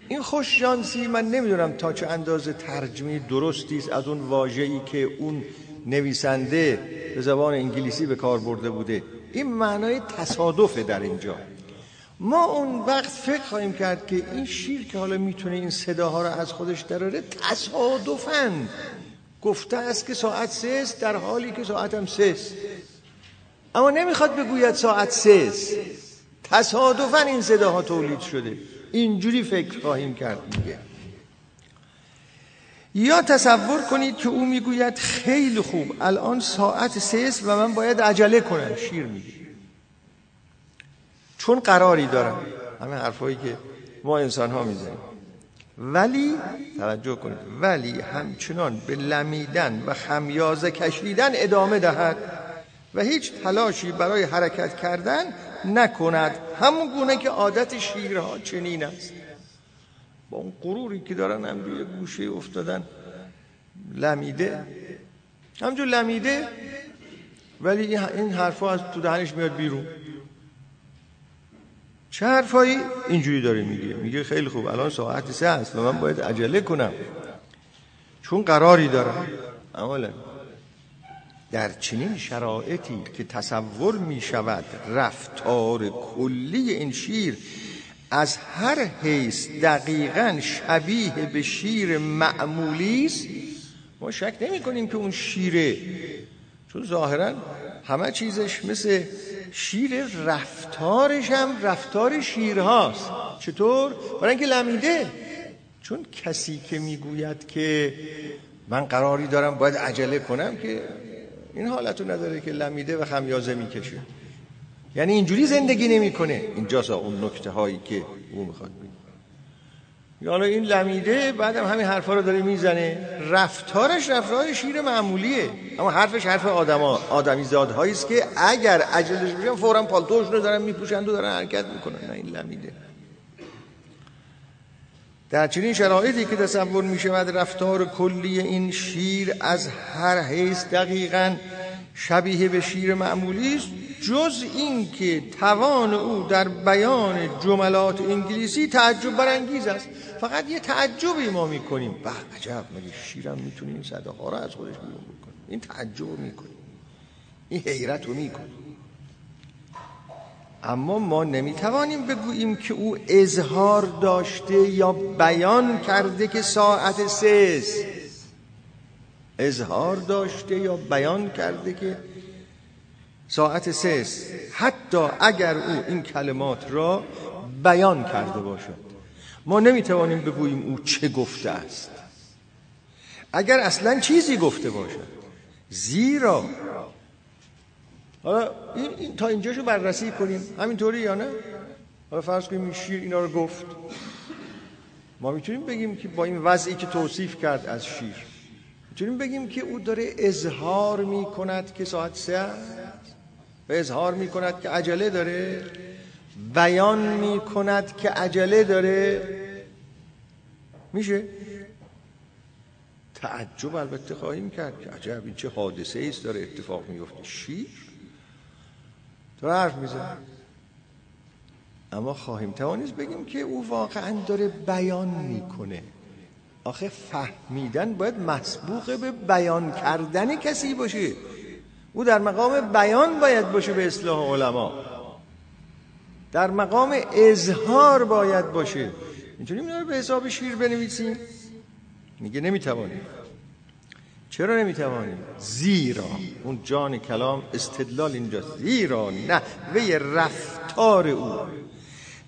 این خوششانسی، من نمیدونم تا چه اندازه ترجمه درستی است از اون واژه‌ای که اون نویسنده به زبان انگلیسی به کار برده بوده. این معنای تصادفه در اینجا. ما اون وقت فکر خواهیم کرد که این شیر که حالا میتونه این صداها را از خودش دراره، تصادفاً گفته است که ساعت سه است، در حالی که ساعت هم سه است. اما نمیخواد بگوید ساعت سه است، تصادفاً این صداها تولید شده. اینجوری فکر خواهیم کرد میگه. یا تصور کنید که او میگوید خیلی خوب، الان ساعت سه است و من باید عجله کنم. شیر میگه چون قراری دارم، همه حرفایی که ما انسان ها میزنیم، ولی توجه کنید، ولی همچنان به لمیدن و خمیازه کشیدن ادامه دهد و هیچ تلاشی برای حرکت کردن نکند، همون گونه که عادت شیرها چنین است. با اون غروری که دارن هم روی گوشه افتادن لمیده، همجور لمیده، ولی این حرفا از تو دهنش میاد بیرون. چه حرفایی اینجوری داره میگه؟ میگه خیلی خوب، الان ساعت سه است و من باید عجله کنم چون قراری دارم. اولا در چنین شرایطی که تصور میشود رفتار کلی این شیر از هر حیث دقیقاً شبیه به شیر معمولی است، ما شک نمی کنیم که اون شیره، چون ظاهراً همه چیزش مثل شیر، رفتارش هم رفتار شیرهاست. چطور؟ برای اینکه لمیده. چون کسی که میگوید که من قراری دارم باید عجله کنم که این حالتو نداره که لمیده و خمیازه میکشه، یعنی اینجوری زندگی نمیکنه. اینجاست اون نکته هایی که اون میخواد بگه. یعنی این لمیده بعدم همین حرفا رو داره میزنه، رفتارش رفتار شیر معمولیه، اما حرفش حرف آدما، آدمیزادهایی است که اگر عجلش بشن فوراً پالتوشون رو دارن میپوشند و دارن حرکت میکنن. نه، این لمیده در چنین شرایطی که تصور میشود رفتار کلی این شیر از هر حیث دقیقاً شبیه به شیر معمولی است، جز این که توان او در بیان جملات انگلیسی تعجب برانگیز است. فقط یه تعجبی ما میکنیم، به عجب مگه شیرم میتونه این صداها را از خودش بیرون بکنه؟ این تعجب رو میکنیم، این حیرت رو میکنیم، اما ما نمیتوانیم بگوییم که او اظهار داشته یا بیان کرده که ساعت سه است. اظهار داشته یا بیان کرده که ساعت سه است، حتی اگر او این کلمات را بیان کرده باشد ما نمیتوانیم بگوییم او چه گفته است، اگر اصلا چیزی گفته باشد. زیرا حالا این, این تا اینجاشو بررسی کنیم، همینطوری یا نه؟ حالا فرض کنیم این شیر اینا رو گفت، ما میتونیم بگیم که با این وضعی که توصیف کرد از شیر میتونیم بگیم که او داره اظهار میکند که ساعت سه است و اظهار میکند که عجله داره، بیان میکند که عجله داره. میشه تعجب البته خواهیم کرد که عجب این چه حادثه ایست داره اتفاق میفته، شیر تو حرف میزن، اما خواهیم توانیست بگیم که او واقعا داره بیان میکنه. آخه فهمیدن باید مسبوق به بیان کردن کسی باشه، او در مقام بیان باید باشه به اصطلاح علما، در مقام اظهار باید باشه. میتونیم اینا رو به حساب شیر بنویسیم؟ میگه نمیتوانیم. چرا نمیتوانیم؟ زیرا اون جان کلام استدلال اینجاست. زیرا نحوه رفتار او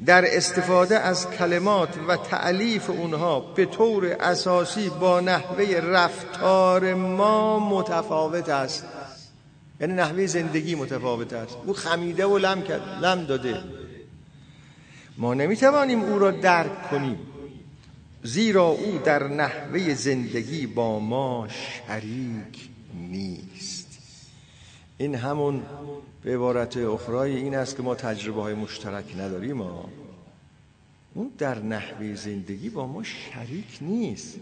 در استفاده از کلمات و تألیف اونها به طور اساسی با نحوه رفتار ما متفاوت است، یعنی نحوه زندگی متفاوت است. او خمیده و لم کرد، لم داده، ما نمیتوانیم او را درک کنیم، زیرا او در نحوه زندگی با ما شریک نیست. این همون به عبارت اخرای این است که ما تجربه های مشترک نداریم. ما اون در نحوه زندگی با ما شریک نیست.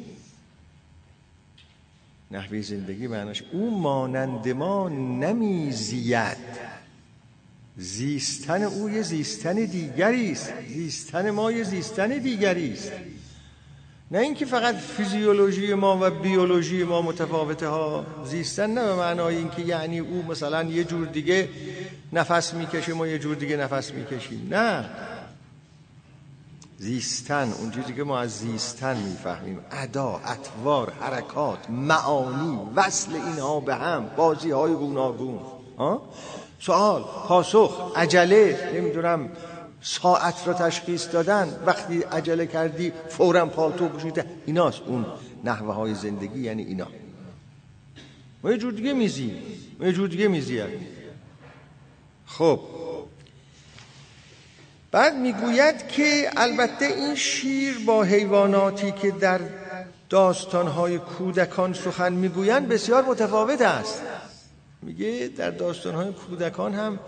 نحوه زندگی معناش او مانند ما نمیزید، زیستن او یه زیستن دیگری است، زیستن ما یه زیستن دیگری است. نه اینکه فقط فیزیولوژی ما و بیولوژی ما متفاوته ها. زیستن نه به معنای اینکه یعنی او مثلا یه جور دیگه نفس میکشه ما یه جور دیگه نفس میکشیم، نه. زیستن اونجوری که ما از زیستن میفهمیم، ادا، اطوار، حرکات، معانی، وصل اینها به هم، بازی های گوناگون، سوال، پاسخ، عجله، نمیدونم ساعت را تشخیص دادن، وقتی عجله کردی فوراً پالتو پوشیدن، ایناست اون نحوه های زندگی، یعنی اینا. ما یه جور دیگه میزیم، ما یه جور دیگه میزیم. خب بعد میگوید که البته این شیر با حیواناتی که در داستانهای کودکان سخن میگویند بسیار متفاوت است. میگه در داستانهای کودکان هم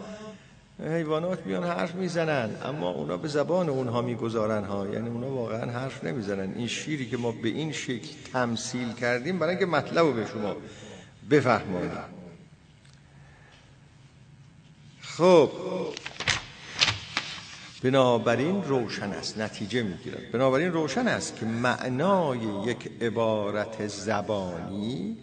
حیوانات میان حرف میزنن، اما اونا به زبان اونها میگذارن ها، یعنی اونا واقعا حرف نمیزنن. این شیری که ما به این شکل تمثیل کردیم برای اینکه مطلب رو به شما بفهمانیم. خب بنابراین روشن است، نتیجه میگیرن، بنابراین روشن است که معنای یک عبارت زبانی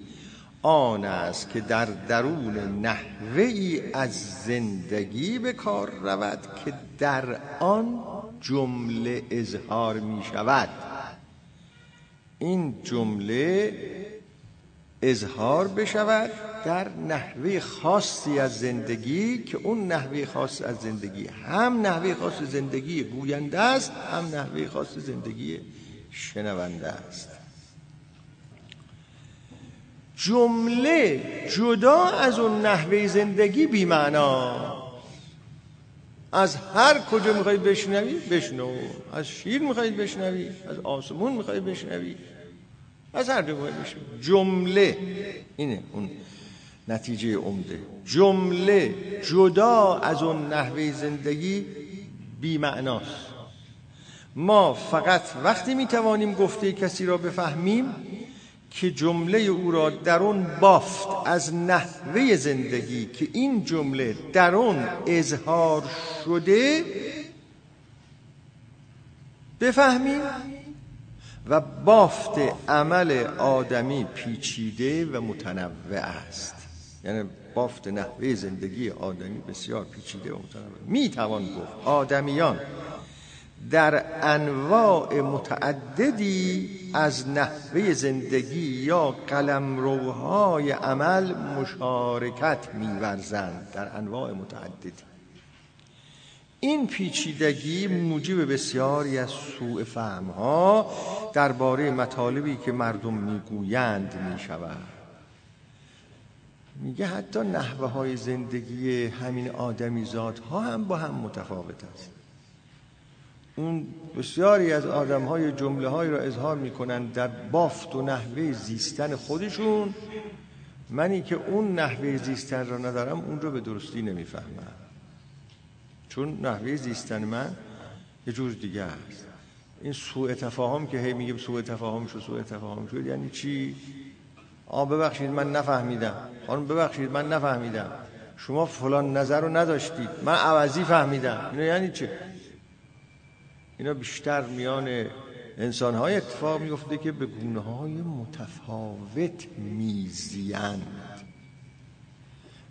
آن است که در درون نحوه‌ای از زندگی به کار رود که در آن جمله اظهار می شود. این جمله اظهار بشود در نحوه خاصی از زندگی که اون نحوه خاص از زندگی هم نحوه خاص زندگی گوینده است، هم نحوه خاص زندگی شنونده است. جمله جدا از اون نحوه زندگی بی‌معنا، از هر کجا میخوای بشنوی بشنو، از شیر میخوای بشنوی، از آسمون میخوای بشنوی، از هر دوی بشنو. جمله اینه اون نتیجه عمده، جمله جدا از اون نحوه زندگی بی‌معناست. ما فقط وقتی میتوانیم گفته کسی را بفهمیم که جمله او را در اون بافت از نحوه زندگی که این جمله در اون اظهار شده بفهمیم، و بافت عمل آدمی پیچیده و متنوع است، یعنی بافت نحوه زندگی آدمی بسیار پیچیده و متنوع. می توان گفت آدمیان در انواع متعددی از نحوه زندگی یا قلمروهای عمل مشارکت می‌ورزند، در انواع متعددی. این پیچیدگی موجب بسیاری از سوء فهم‌ها درباره مطالبی که مردم می‌گویند می‌شود. میگه حتی نحوه‌های زندگی همین آدمیزادها هم با هم متفاوت است. اون بسیاری از آدم‌های جمله‌هایی را اظهار می‌کنند در بافت و نحوه زیستن خودشون. منی که اون نحوه زیستن را ندارم اون رو به درستی نمی‌فهمم، چون نحوه زیستن من یه جور دیگه است. این سوء تفاهم که هی میگیم سوء تفاهم شد سوء تفاهم شد یعنی چی؟ آ ببخشید من نفهمیدم، خانم ببخشید من نفهمیدم، شما فلان نظر رو نداشتید، من عوضی فهمیدم. اینو یعنی چی؟ اینا بیشتر میان انسان‌های اتفاق میفته که به گونه‌های متفاوت میزیند.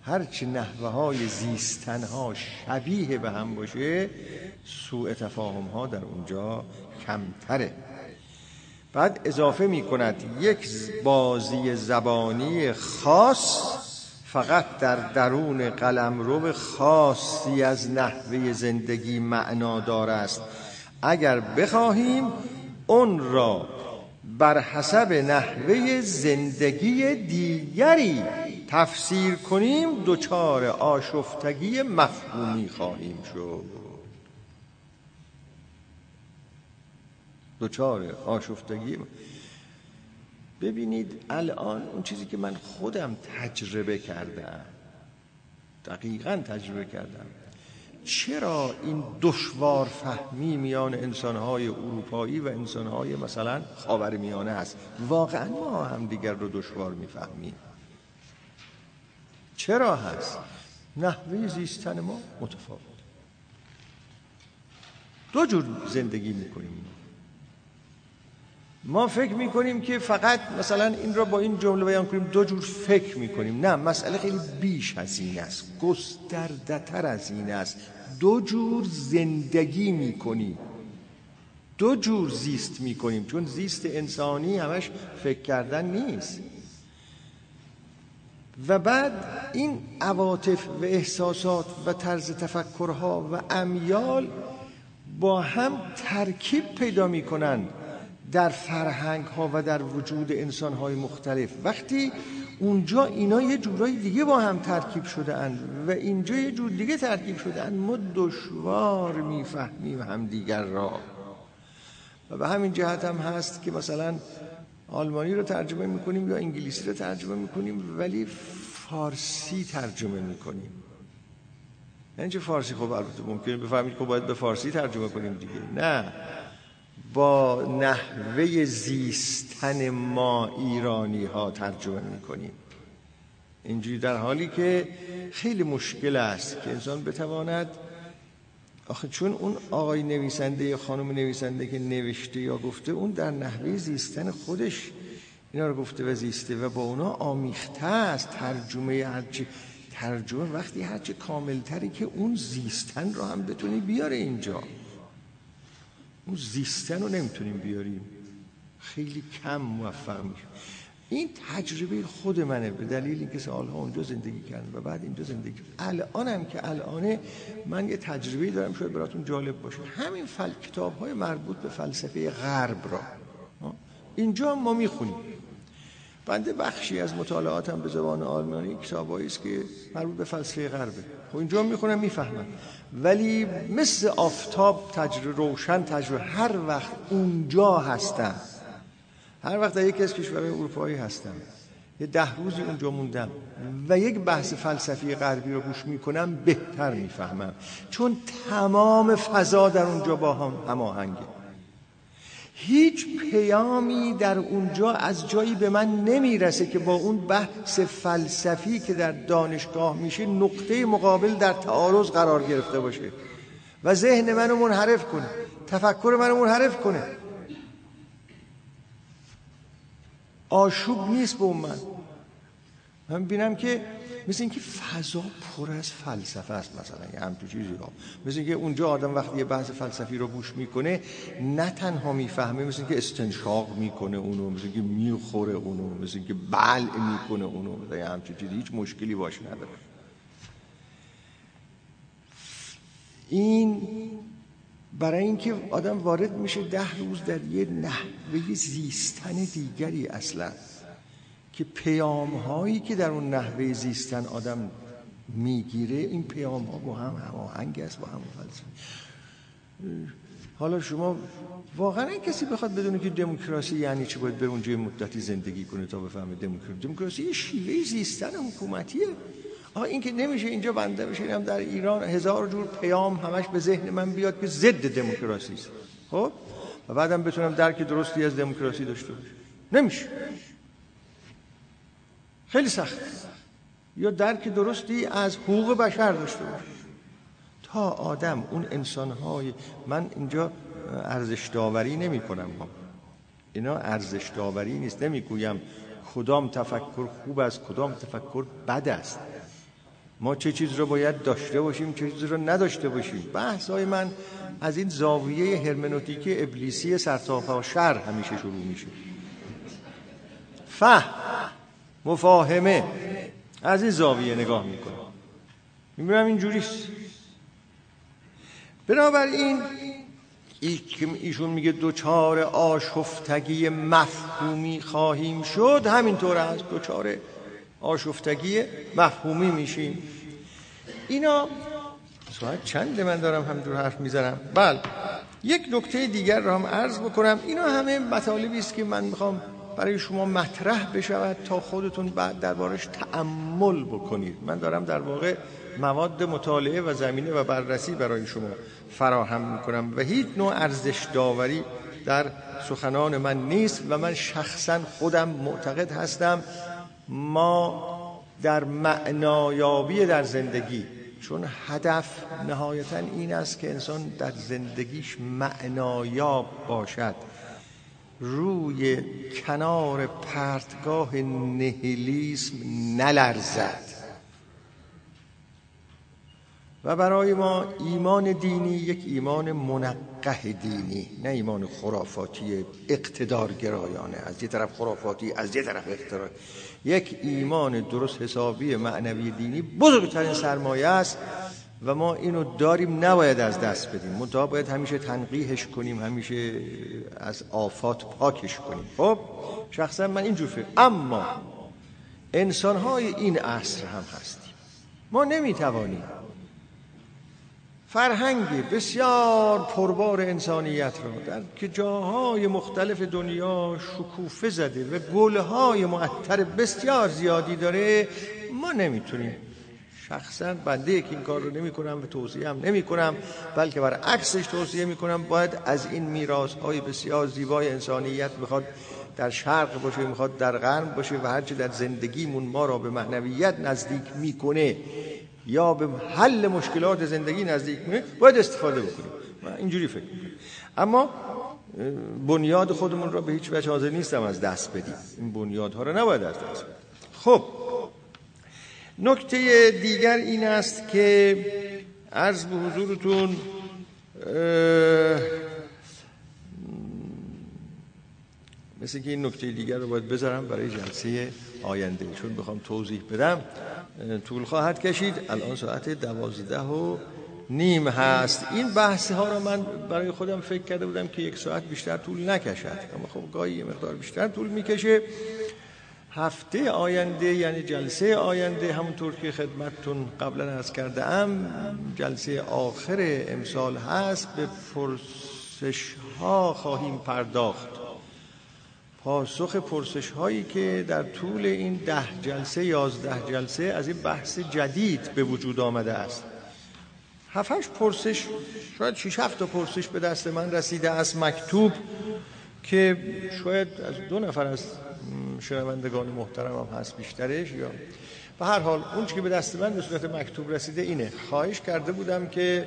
هرچی نحوه‌های زیستن‌ها شبیه به هم باشه سوء تفاهم‌ها در اونجا کمتره. بعد اضافه می‌کند یک بازی زبانی خاص فقط در درون قلمرو خاصی از نحوه زندگی معنادار است. اگر بخواهیم اون را بر حسب نحوه زندگی دیگری تفسیر کنیم دچار آشفتگی مفهومی خواهیم شد، دچار آشفتگی. ببینید الان اون چیزی که من خودم تجربه کردم، دقیقاً تجربه کردم، چرا این دشوار فهمی میان انسان‌های اروپایی و انسان‌های مثلا خاورمیانه است؟ واقعا ما هم دیگر رو دشوار میفهمیم. چرا هست؟ نحوه زیستن ما متفاوت، دو جور زندگی میکنیم. ما فکر میکنیم که فقط مثلا این را با این جمله بیان کنیم، دو جور فکر میکنیم. نه، مسئله خیلی بیش از این است، گسترده‌تر از این است. دو جور زندگی میکنیم، دو جور زیست میکنیم، چون زیست انسانی همش فکر کردن نیست. و بعد این عواطف و احساسات و طرز تفکرها و امیال با هم ترکیب پیدا میکنند در فرهنگ ها و در وجود انسان های مختلف. وقتی اونجا اینا یه جورای دیگه با هم ترکیب شده اند و اینجا یه جور دیگه ترکیب شده اند. ما دشوار میفهمیم هم دیگر را و به همین جهت هم هست که مثلا آلمانی رو ترجمه میکنیم یا انگلیسی رو ترجمه میکنیم ولی فارسی ترجمه میکنیم. یعنی چه فارسی؟ خب البته ممکنه بفهمید که باید به فارسی ترجمه کنیم دیگه. نه، با نحوه زیستن ما ایرانی ها ترجمه میکنیم اینجوری، در حالی که خیلی مشکل است که انسان بتواند، آخه چون اون آقای نویسنده یا خانم نویسنده که نوشته یا گفته، اون در نحوه زیستن خودش اینا رو گفته و زیسته و با اونا آمیخته است. ترجمه هرچی ترجمه وقتی هرچی کاملتری که اون زیستن رو هم بتونی بیاره اینجا. اون زیستن رو نمیتونیم بیاریم، خیلی کم موفق میشیم. این تجربه خود منه به دلیل اینکه سالها اونجا زندگی کردم و بعد اینجا زندگی کردم. الانم که الانه من یه تجربه دارم، شاید براتون جالب باشه. همین فل... کتاب‌های مربوط به فلسفه غرب را اینجا ما میخونیم. بنده بخشی از مطالعاتم به زبان آلمانی کتابایی است که مربوط به فلسفه غربه. خب اینجا میخونم میفهمم، ولی مثل آفتاب تجربه روشن تجربه هر وقت اونجا هستم، هر وقت در یکی از کشورهای اروپایی هستم، یه ده روزی اونجا موندم و یک بحث فلسفی غربی رو گوش میکنم، بهتر میفهمم، چون تمام فضا در اونجا با هم هماهنگه. هیچ پیامی در اونجا از جایی به من نمیرسه که با اون بحث فلسفی که در دانشگاه میشه نقطه مقابل در تعارض قرار گرفته باشه و ذهن منو منحرف کنه، تفکر منو منحرف کنه. آشوب نیست به اون. من من بینم که مثل اینکه فضا پر از فلسفه است، مثلا یه همچین چیزی ها، مثل اینکه اونجا آدم وقتی یه بحث فلسفی رو گوش میکنه نه تنها میفهمه، مثل اینکه استنشاق میکنه اونو، مثل اینکه میخوره اونو، مثل اینکه بلع میکنه اونو، مثل یه همچین چیزی، هیچ مشکلی باش نداره. این برای اینکه آدم وارد میشه ده روز در یه نحوه زیستن دیگری اصلا که پیام هایی که در اون نحوه زیستن آدم میگیره، این پیام ها با هم هماهنگ است، با هم فلسفه. حالا شما واقعا کسی بخواد بدونه که دموکراسی یعنی چی، باید بره اونجا مدتی زندگی کنه تا بفهمه دموکراسی. دموکراسی یه شیوه زیستن حکومتیه. آه این که نمیشه اینجا بنده بشینم در ایران هزار جور پیام همش به ذهن من بیاد که ضد دموکراسی است، خب، و بعدم بتونم درک درستی از دموکراسی داشته باشم. نمیشه، خیلی سخت. یا درک درستی از حقوق بشر داشته باشم تا آدم اون انسان‌های، من اینجا ارزش داوری نمی‌کنم، اینا ارزش داوری نیست، نمی‌گویم کدام تفکر خوب است کدام تفکر بد است، ما چه چیز رو باید داشته باشیم چه چیز رو نداشته باشیم. بحث‌های من از این زاویه هرمنوتیکی ابلیسی سرتاپاشر همیشه شروع میشه. فهم، مفاهمه، از این زاویه نگاه میکنه، میبینم اینجوریست. بنابراین ایشون میگه دوچار آشفتگی مفهومی خواهیم شد، همینطور از دوچار آشفتگی مفهومی میشیم. اینا ساعت چند من دارم همینطور حرف میزنم. بله، یک نکته دیگر رو هم عرض بکنم. اینا همه مطالبی است که من میخوام برای شما مطرح بشود تا خودتون بعد دربارش تأمل بکنید. من دارم در واقع مواد مطالعه و زمینه و بررسی برای شما فراهم میکنم و هیچ نوع ارزش داوری در سخنان من نیست و من شخصا خودم معتقد هستم ما در معنایابی در زندگی، چون هدف نهایتاً این است که انسان در زندگیش معنایاب باشد، روی کنار پرتگاه نهیلیسم نلرزد. و برای ما ایمان دینی یک ایمان منقه دینی، نه ایمان خرافاتی اقتدارگرایانه، از یه طرف خرافاتی از یه طرف اقتدار، یک ایمان درست حسابی معنوی دینی بزرگترین سرمایه است و ما اینو داریم، نباید از دست بدیم. منتها باید همیشه تنقیحش کنیم، همیشه از آفات پاکش کنیم. خب شخصا من اینجور فکر. اما انسان‌های این عصر هم هستیم. ما نمی‌توانیم فرهنگ بسیار پربار انسانیت را در که جاهای مختلف دنیا شکوفه زده و گل‌های معطر بسیار زیادی داره، ما نمی‌تونیم. شخصا بنده یک این کار رو نمی‌کنم و توصیه هم نمی‌کنم، بلکه برعکسش توصیه می‌کنم. باید از این میراث‌های بسیار زیبای انسانیت، بخواد در شرق باشه، میخواد در غرب باشه، و هرچه در زندگیمون ما را به معنویت نزدیک میکنه یا به حل مشکلات زندگی نزدیک میکنه، باید استفاده بکنیم. من اینجوری فکر میکنم. اما بنیاد خودمون را به هیچ وجه حاضر نیستم از دست بدیم. این بنیادها را نباید از دست بدیم. خب، نکته دیگر این است که عرض به حضورتون مثل که این نکته دیگر رو باید بذارم برای جلسه آینده، چون بخوام توضیح بدم طول خواهد کشید. الان ساعت دوازده و نیم هست. این بحث ها رو من برای خودم فکر کرده بودم که یک ساعت بیشتر طول نکشد، اما خب گاهی یه مقدار بیشتر طول میکشه. هفته آینده یعنی جلسه آینده، همونطور که خدمتتون قبلا عرض کرده ام، جلسه آخر امسال هست. به پرسش ها خواهیم پرداخت، پاسخ پرسش هایی که در طول این ده جلسه یازده جلسه از این بحث جدید به وجود آمده است. هفتش پرسش، شاید شش هفت تا پرسش به دست من رسیده است مکتوب، که شاید از دو نفر از شنوندگان محترم هم هست بیشترش. یا به هر حال اون چیزی که به دست من به صورت مکتوب رسیده اینه. خواهش کرده بودم که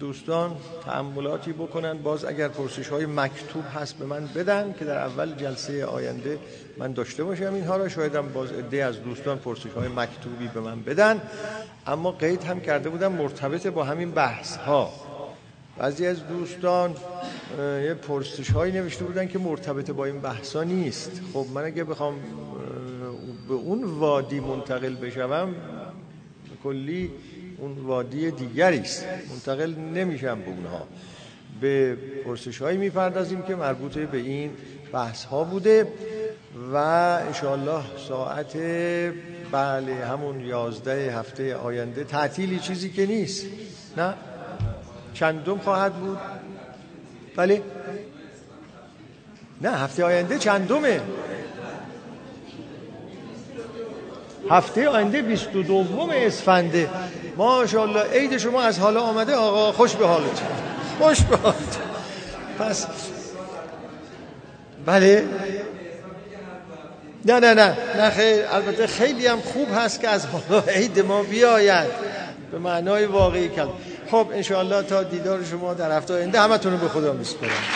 دوستان تأملاتی بکنن، باز اگر پرسش های مکتوب هست به من بدن که در اول جلسه آینده من داشته باشم اینها را. شایدم باز عده از دوستان پرسش های مکتوبی به من بدن، اما قید هم کرده بودم مرتبط با همین بحث ها. بعضی از دوستان یه پرسش هایی نوشته بودن که مرتبط با این بحث ها نیست. خب من اگه بخوام به اون وادی منتقل بشم، کلی اون وادی دیگری است، منتقل نمیشم به اونها. به پرسش هایی میپردازیم که مربوط به این بحث ها بوده و انشاءالله ساعت بله همون یازده هفته آینده، تعطیلی چیزی که نیست، نه چندم خواهد بود؟ بله نه هفته آینده چندمه؟ هفته آینده بیست و دوم اسفنده. ماشاءالله عید شما از حالا آمده آقا، خوش به حالت، خوش به حالت. پس بله نه نه نه نه خیلی، البته خیلی هم خوب هست که از حالا عید ما بیاید به معنای واقعی کلمه. خب انشاءالله تا دیدار شما در هفته آینده، همتون رو به خدا میسپارم.